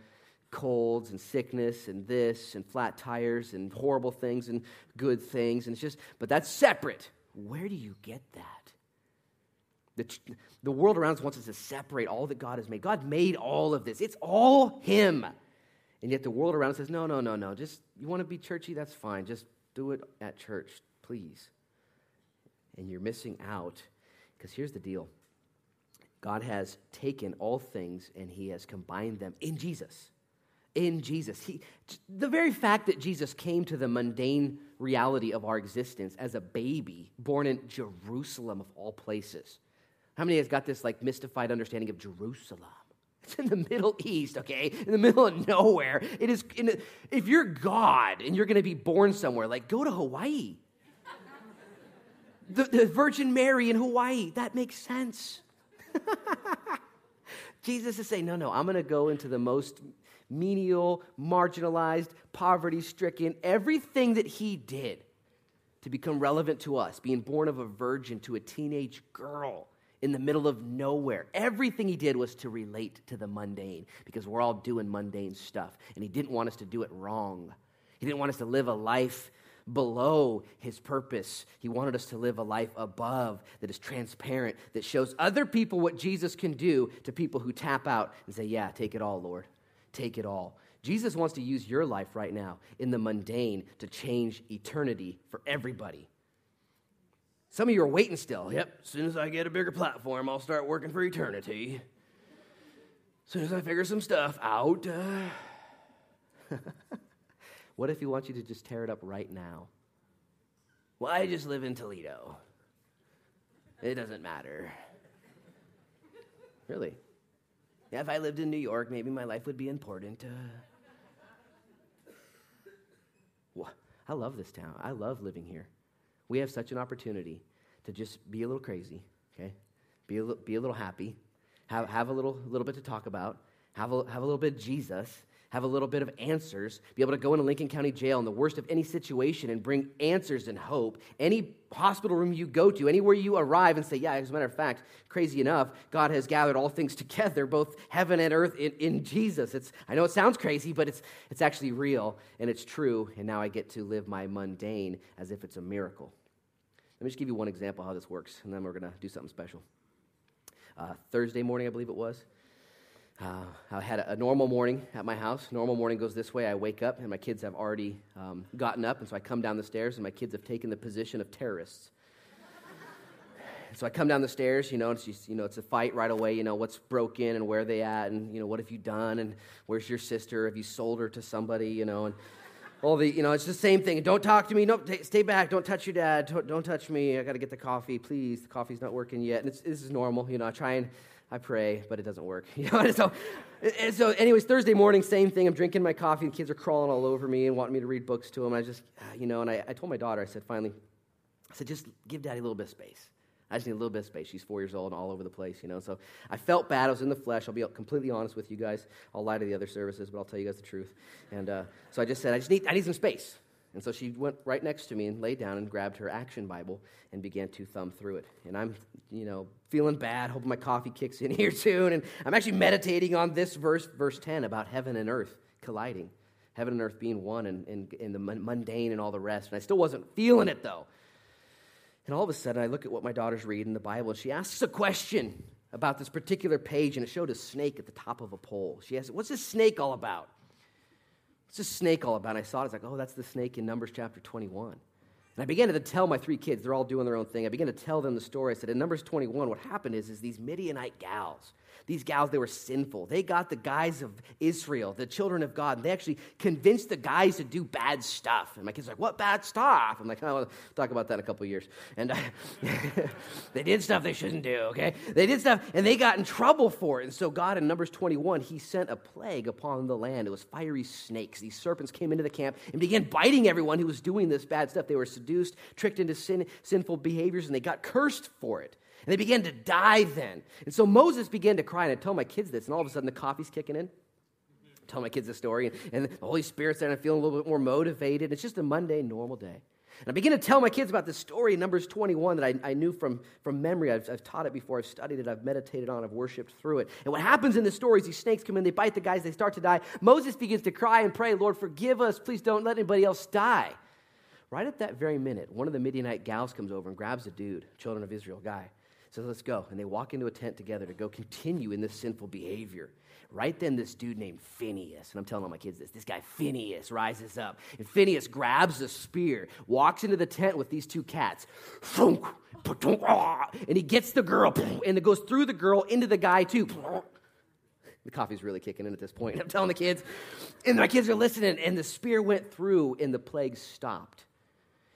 colds and sickness and this and flat tires and horrible things and good things. And it's just, but that's separate. Where do you get that? The world around us wants us to separate all that God has made. God made all of this. It's all him. And yet the world around us says, no. Just, you want to be churchy? That's fine. Just do it at church, please. And you're missing out, because here's the deal. God has taken all things and he has combined them in Jesus. In Jesus. The very fact that Jesus came to the mundane reality of our existence as a baby born in Jerusalem of all places. How many has got this mystified understanding of Jerusalem? It's in the Middle East, okay? In the middle of nowhere. It is. If you're God and you're going to be born somewhere, go to Hawaii. The Virgin Mary in Hawaii, that makes sense. Jesus is saying, no, I'm going to go into the most menial, marginalized, poverty-stricken, everything that he did to become relevant to us, being born of a virgin to a teenage girl in the middle of nowhere. Everything he did was to relate to the mundane, because we're all doing mundane stuff, and he didn't want us to do it wrong. He didn't want us to live a life below his purpose. He wanted us to live a life above that is transparent, that shows other people what Jesus can do to people who tap out and say, yeah, take it all, Lord. Take it all. Jesus wants to use your life right now in the mundane to change eternity for everybody. Some of you are waiting still. Yep, as soon as I get a bigger platform, I'll start working for eternity. As soon as I figure some stuff out. What if he wants you to just tear it up right now? Well, I just live in Toledo. It doesn't matter. Really? Yeah, if I lived in New York, maybe my life would be important. I love this town. I love living here. We have such an opportunity to just be a little crazy, okay? Be a little happy. Have a little bit to talk about. Have a little bit of Jesus. Have a little bit of answers, be able to go into Lincoln County Jail in the worst of any situation and bring answers and hope. Any hospital room you go to, anywhere you arrive and say, yeah, as a matter of fact, crazy enough, God has gathered all things together, both heaven and earth in Jesus. I know it sounds crazy, but it's actually real and it's true, and now I get to live my mundane as if it's a miracle. Let me just give you one example of how this works, and then we're going to do something special. Thursday morning, I believe it was. I had a normal morning at my house. Normal morning goes this way. I wake up, and my kids have already gotten up, and so I come down the stairs, and my kids have taken the position of terrorists. So I come down the stairs, and it's just, it's a fight right away, what's broken and where are they at, and, what have you done, and where's your sister? Have you sold her to somebody, and all the, it's the same thing. Don't talk to me. No, stay back. Don't touch your dad. Don't touch me. I got to get the coffee. Please, the coffee's not working yet. And this is normal. I try and I pray, but it doesn't work. So anyways, Thursday morning, same thing. I'm drinking my coffee, and kids are crawling all over me and wanting me to read books to them. I just, and I told my daughter, I said, just give daddy a little bit of space. I just need a little bit of space. She's 4 years old and all over the place, So I felt bad. I was in the flesh. I'll be completely honest with you guys. I'll lie to the other services, but I'll tell you guys the truth. And so I just said, I need some space. And so she went right next to me and laid down and grabbed her Action Bible and began to thumb through it. And I'm, feeling bad, hoping my coffee kicks in here soon. And I'm actually meditating on this verse, verse 10, about heaven and earth colliding. Heaven and earth being one and the mundane and all the rest. And I still wasn't feeling it, though. And all of a sudden, I look at what my daughter's reading the Bible, and she asks a question about this particular page, and it showed a snake at the top of a pole. She asked, what's this snake all about? It's a snake all about. And I saw it. I was like, oh, that's the snake in Numbers chapter 21. And I began to tell my three kids. They're all doing their own thing. I began to tell them the story. I said, in Numbers 21, what happened is these Midianite gals, These gals, they were sinful. They got the guys of Israel, the children of God, and they actually convinced the guys to do bad stuff. And my kid's like, what bad stuff? I'm like, I'll talk about that in a couple of years. And they did stuff they shouldn't do, okay? They did stuff, and they got in trouble for it. And so God, in Numbers 21, he sent a plague upon the land. It was fiery snakes. These serpents came into the camp and began biting everyone who was doing this bad stuff. They were seduced, tricked into sinful behaviors, and they got cursed for it. And they began to die then. And so Moses began to cry, and I tell my kids this, and all of a sudden the coffee's kicking in. I tell my kids this story, and the Holy Spirit's there, and I'm feeling a little bit more motivated. It's just a Monday, normal day. And I begin to tell my kids about this story in Numbers 21 that I knew from memory. I've taught it before. I've studied it. I've meditated on it. I've worshipped through it. And what happens in this story is these snakes come in. They bite the guys. They start to die. Moses begins to cry and pray, Lord, forgive us. Please don't let anybody else die. Right at that very minute, one of the Midianite gals comes over and grabs a dude, children of Israel guy, says, let's go. And they walk into a tent together to go continue in this sinful behavior. Right then, this dude named Phineas, and I'm telling all my kids this guy Phineas rises up, and Phineas grabs a spear, walks into the tent with these two cats, and he gets the girl, and it goes through the girl into the guy too. The coffee's really kicking in at this point. I'm telling the kids, and my kids are listening, and the spear went through, and the plague stopped.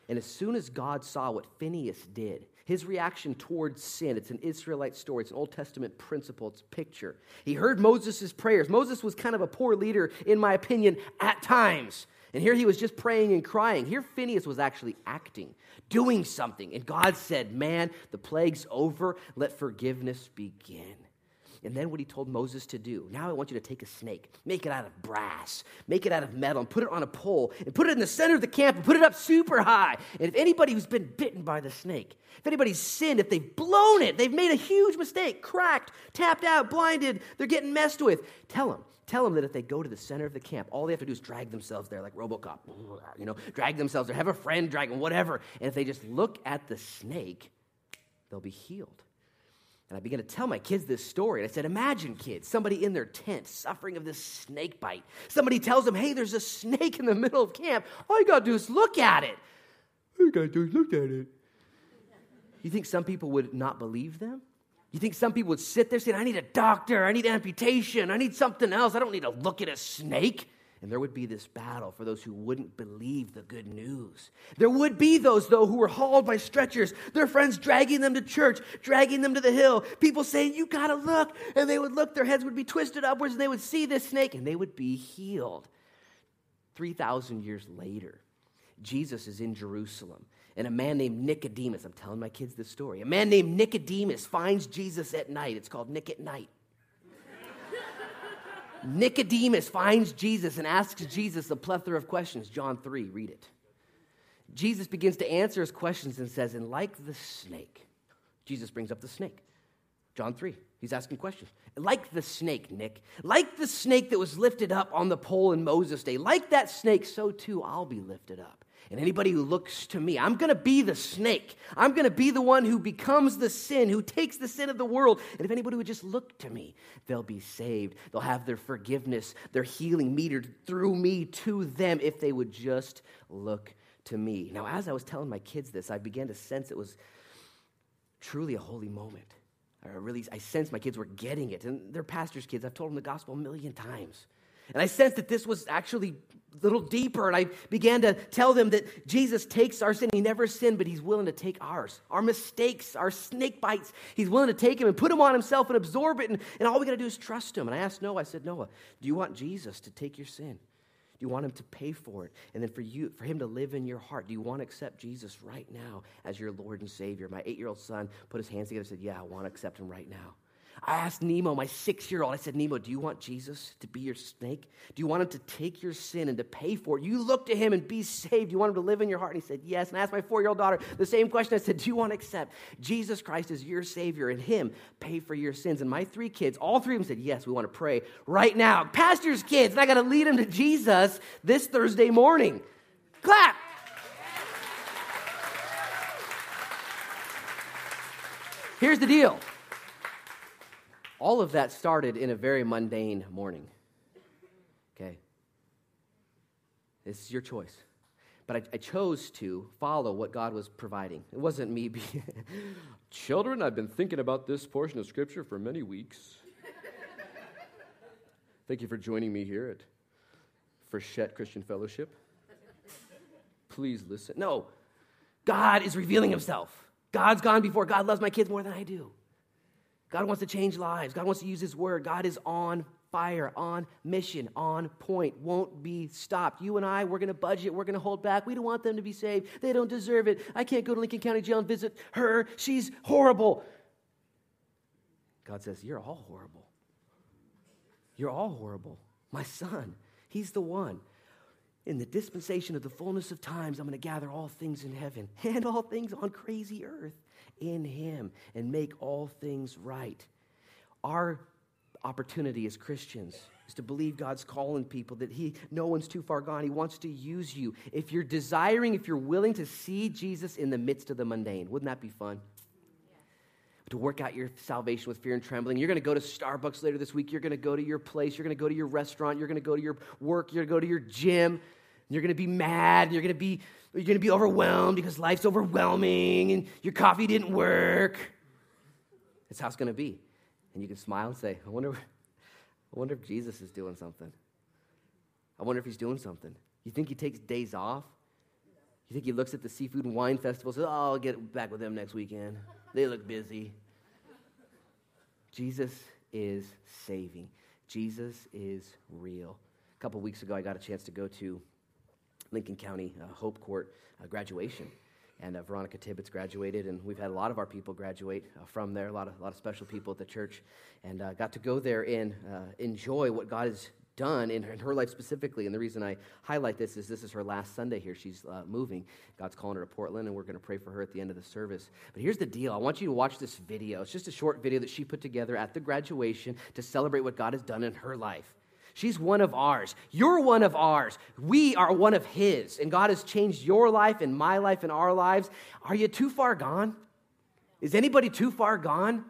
And as soon as God saw what Phineas did, his reaction towards sin, it's an Israelite story, it's an Old Testament principle, it's a picture. He heard Moses' prayers. Moses was kind of a poor leader, in my opinion, at times. And here he was just praying and crying. Here Phineas was actually acting, doing something. And God said, man, the plague's over. Let forgiveness begin. And then what he told Moses to do, now I want you to take a snake, make it out of brass, make it out of metal, and put it on a pole, and put it in the center of the camp, and put it up super high. And if anybody who's been bitten by the snake, if anybody's sinned, if they've blown it, they've made a huge mistake, cracked, tapped out, blinded, they're getting messed with, tell them that if they go to the center of the camp, all they have to do is drag themselves there like Robocop, drag themselves there, have a friend drag them, whatever. And if they just look at the snake, they'll be healed. And I began to tell my kids this story. And I said, imagine, kids, somebody in their tent suffering of this snake bite. Somebody tells them, hey, there's a snake in the middle of camp. All you got to do is look at it. All you got to do is look at it. You think some people would not believe them? You think some people would sit there saying, I need a doctor. I need amputation. I need something else. I don't need to look at a snake. And there would be this battle for those who wouldn't believe the good news. There would be those, though, who were hauled by stretchers, their friends dragging them to church, dragging them to the hill, people saying, you got to look. And they would look, their heads would be twisted upwards, and they would see this snake, and they would be healed. 3,000 years later, Jesus is in Jerusalem, and a man named Nicodemus, I'm telling my kids this story, a man named Nicodemus finds Jesus at night. It's called Nick at Night. Nicodemus finds Jesus and asks Jesus a plethora of questions. John 3, read it. Jesus begins to answer his questions and says, and like the snake, Jesus brings up the snake. John 3, he's asking questions. Like the snake, Nick, like the snake that was lifted up on the pole in Moses' day, like that snake, so too I'll be lifted up. And anybody who looks to me, I'm going to be the snake. I'm going to be the one who becomes the sin, who takes the sin of the world. And if anybody would just look to me, they'll be saved. They'll have their forgiveness, their healing metered through me to them if they would just look to me. Now, as I was telling my kids this, I began to sense it was truly a holy moment. I sensed my kids were getting it. And they're pastor's kids. I've told them the gospel a million times. And I sensed that this was actually a little deeper, and I began to tell them that Jesus takes our sin. He never sinned, but he's willing to take ours, our mistakes, our snake bites. He's willing to take them and put them on himself and absorb it, and all we got to do is trust him. And I asked Noah, I said, Noah, do you want Jesus to take your sin? Do you want him to pay for it? And then for him to live in your heart, do you want to accept Jesus right now as your Lord and Savior? My 8-year-old son put his hands together and said, yeah, I want to accept him right now. I asked Nemo, my 6-year-old, I said, Nemo, do you want Jesus to be your snake? Do you want him to take your sin and to pay for it? You look to him and be saved. You want him to live in your heart? And he said, yes. And I asked my 4-year-old daughter the same question. I said, do you want to accept Jesus Christ as your Savior and him pay for your sins? And my 3 kids, all 3 of them said, yes, we want to pray right now. Pastor's kids, and I got to lead them to Jesus this Thursday morning. Clap. Here's the deal. All of that started in a very mundane morning, okay? It's your choice. But I chose to follow what God was providing. It wasn't me being, children, I've been thinking about this portion of Scripture for many weeks. Thank you for joining me here at Frechette Christian Fellowship. Please listen. No, God is revealing himself. God's gone before. God loves my kids more than I do. God wants to change lives. God wants to use his word. God is on fire, on mission, on point, won't be stopped. You and I, we're going to budget. We're going to hold back. We don't want them to be saved. They don't deserve it. I can't go to Lincoln County Jail and visit her. She's horrible. God says, you're all horrible. You're all horrible. My son, he's the one. In the dispensation of the fullness of times, I'm going to gather all things in heaven and all things on crazy earth in him and make all things right. Our opportunity as Christians is to believe God's calling people, that no one's too far gone. He wants to use you. If you're desiring, if you're willing to see Jesus in the midst of the mundane, wouldn't that be fun? To work out your salvation with fear and trembling. You're going to go to Starbucks later this week. You're going to go to your place. You're going to go to your restaurant. You're going to go to your work. You're going to go to your gym. You're going to be mad. You're going to be overwhelmed because life's overwhelming and your coffee didn't work. That's how it's going to be. And you can smile and say, I wonder if Jesus is doing something. I wonder if he's doing something. You think he takes days off? You think he looks at the seafood and wine festival and says, oh, I'll get back with them next weekend. They look busy. Jesus is saving. Jesus is real. A couple weeks ago, I got a chance to go to Lincoln County Hope Court graduation, and Veronica Tibbetts graduated, and we've had a lot of our people graduate from there. A lot of special people at the church, and got to go there and enjoy what God has done in her life specifically. And the reason I highlight this is her last Sunday here. She's moving. God's calling her to Portland, and we're going to pray for her at the end of the service. But here's the deal. I want you to watch this video. It's just a short video that she put together at the graduation to celebrate what God has done in her life. She's one of ours. You're one of ours. We are one of his. And God has changed your life and my life and our lives. Are you too far gone? Is anybody too far gone?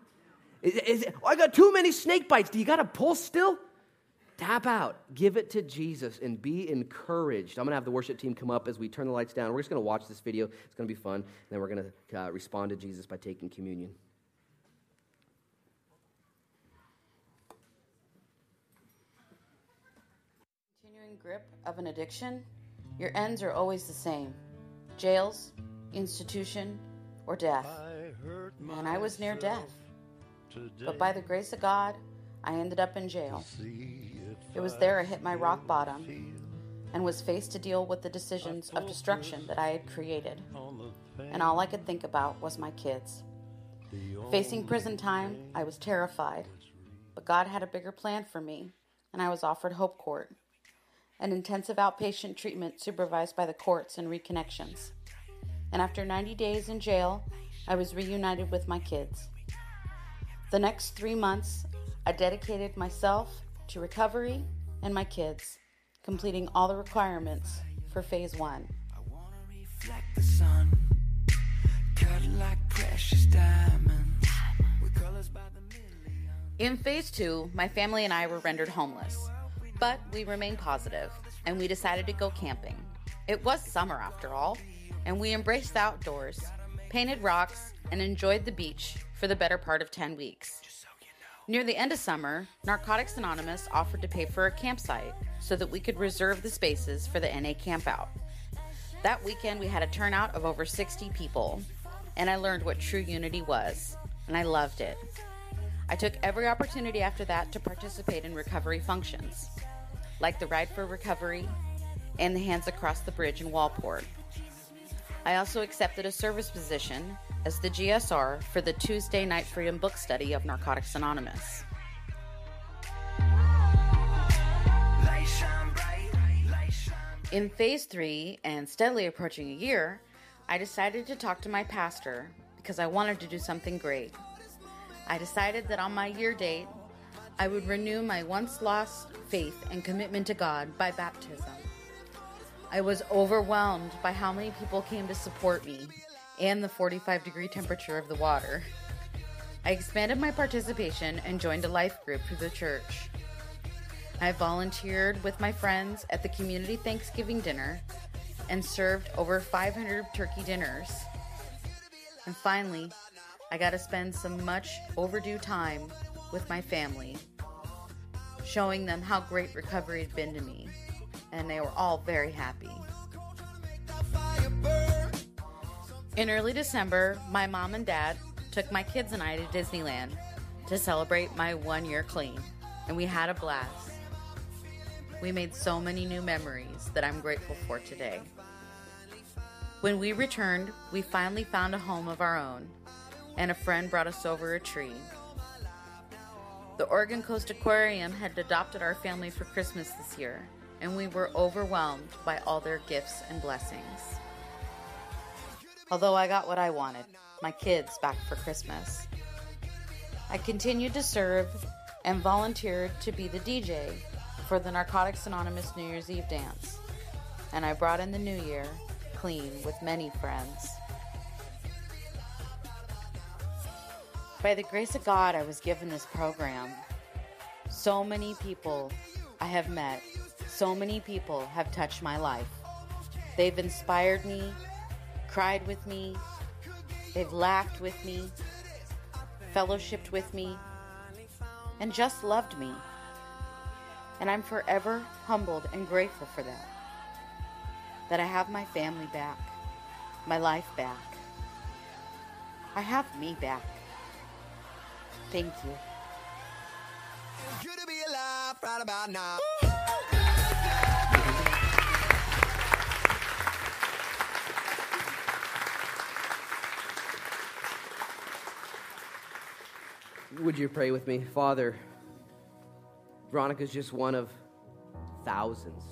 I got too many snake bites. Do you got to pull still? Tap out, give it to Jesus, and be encouraged. I'm going to have the worship team come up as we turn the lights down. We're just going to watch this video. It's going to be fun. And then we're going to respond to Jesus by taking communion. Continuing grip of an addiction, your ends are always the same. Jails, institution, or death. And I was near death. Today. But by the grace of God, I ended up in jail. It was there I hit my rock bottom and was faced to deal with the decisions of destruction that I had created. And all I could think about was my kids. Facing prison time, I was terrified. But God had a bigger plan for me, and I was offered Hope Court, an intensive outpatient treatment supervised by the courts and reconnections. And after 90 days in jail, I was reunited with my kids. The next 3 months, I dedicated myself to recovery and my kids, completing all the requirements for phase one. I want to reflect the sun, cut like precious diamonds, with colors by the million. In phase two, my family and I were rendered homeless, but we remained positive, and we decided to go camping. It was summer after all, and we embraced the outdoors, painted rocks, and enjoyed the beach for the better part of 10 weeks. Near the end of summer, Narcotics Anonymous offered to pay for a campsite so that we could reserve the spaces for the NA campout. That weekend, we had a turnout of over 60 people, and I learned what true unity was, and I loved it. I took every opportunity after that to participate in recovery functions, like the Ride for Recovery and the Hands Across the Bridge in Walport. I also accepted a service position as the GSR for the Tuesday Night Freedom book study of Narcotics Anonymous. In phase 3, and steadily approaching a year, I decided to talk to my pastor because I wanted to do something great. I decided that on my year date, I would renew my once lost faith and commitment to God by baptism. I was overwhelmed by how many people came to support me and the 45-degree temperature of the water. I expanded my participation and joined a life group through the church. I volunteered with my friends at the community Thanksgiving dinner and served over 500 turkey dinners. And finally, I got to spend some much overdue time with my family. showing them how great recovery had been to me, and they were all very happy. In early December, my mom and dad took my kids and I to Disneyland to celebrate my 1 year clean, and we had a blast. We made so many new memories that I'm grateful for today. When we returned, we finally found a home of our own, and a friend brought us over a tree. The Oregon Coast Aquarium had adopted our family for Christmas this year, and we were overwhelmed by all their gifts and blessings. Although I got what I wanted, my kids back for Christmas. I continued to serve and volunteered to be the DJ for the Narcotics Anonymous New Year's Eve dance, and I brought in the new year clean with many friends. By the grace of God, I was given this program. So many people I have met, so many people have touched my life. They've inspired me, cried with me, they've laughed with me, fellowshiped with me, and just loved me. And I'm forever humbled and grateful for that. That I have my family back, my life back. I have me back. Thank you. It's good to be alive right about now. Would you pray with me? Father, Veronica's just one of thousands.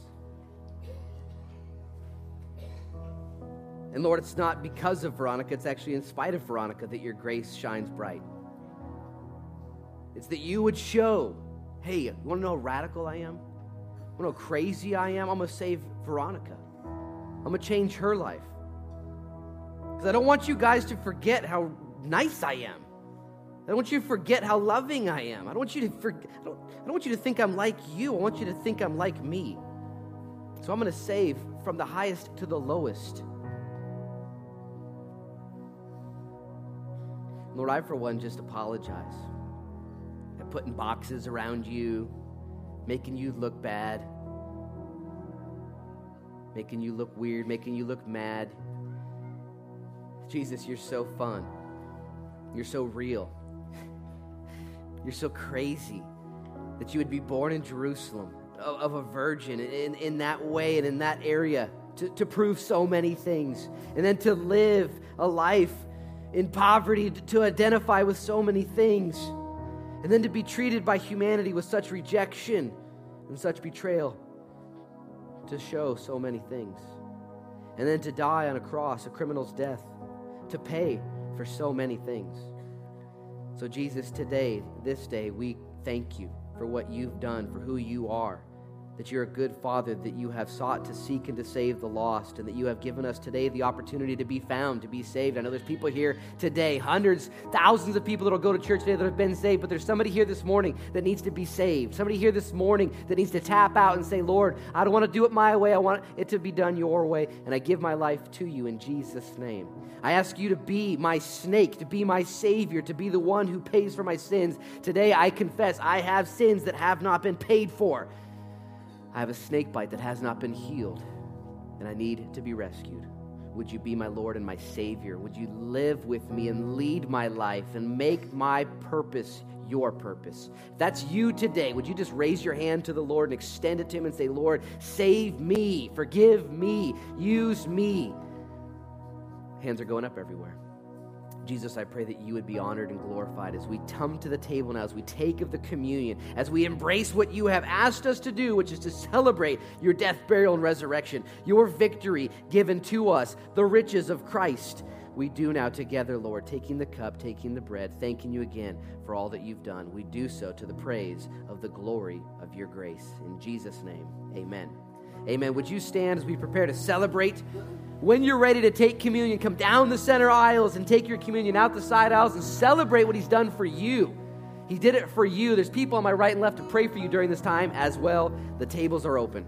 And Lord, it's not because of Veronica, it's actually in spite of Veronica that your grace shines bright. It's that you would show, hey, you want to know how radical I am? You want to know how crazy I am? I'm going to save Veronica. I'm going to change her life. Because I don't want you guys to forget how nice I am. I don't want you to forget how loving I am. I don't want you to I don't want you to think I'm like you. I want you to think I'm like me. So I'm going to save from the highest to the lowest. Lord, I, for one, just apologize. Putting boxes around you, making you look bad, making you look weird, making you look mad. Jesus, you're so fun. You're so real. You're so crazy that you would be born in Jerusalem of a virgin in that way and in that area to prove so many things, and then to live a life in poverty to identify with so many things. And then to be treated by humanity with such rejection and such betrayal, to show so many things. And then to die on a cross, a criminal's death, to pay for so many things. So Jesus, today, this day, we thank you for what you've done, for who you are, that you're a good father, that you have sought to seek and to save the lost, and that you have given us today the opportunity to be found, to be saved. I know there's people here today, hundreds, thousands of people that'll go to church today that have been saved, but there's somebody here this morning that needs to be saved, somebody here this morning that needs to tap out and say, Lord, I don't want to do it my way. I want it to be done your way, and I give my life to you in Jesus' name. I ask you to be my snake, to be my savior, to be the one who pays for my sins. Today I confess I have sins that have not been paid for. I have a snake bite that has not been healed, and I need to be rescued. Would you be my Lord and my Savior? Would you live with me and lead my life and make my purpose your purpose? If that's you today, would you just raise your hand to the Lord and extend it to him and say, Lord, save me, forgive me, use me. Hands are going up everywhere. Jesus, I pray that you would be honored and glorified as we come to the table now, as we take of the communion, as we embrace what you have asked us to do, which is to celebrate your death, burial, and resurrection, your victory given to us, the riches of Christ. We do now together, Lord, taking the cup, taking the bread, thanking you again for all that you've done. We do so to the praise of the glory of your grace. In Jesus' name, amen. Amen. Would you stand as we prepare to celebrate? When you're ready to take communion, come down the center aisles and take your communion out the side aisles and celebrate what he's done for you. He did it for you. There's people on my right and left to pray for you during this time as well. The tables are open.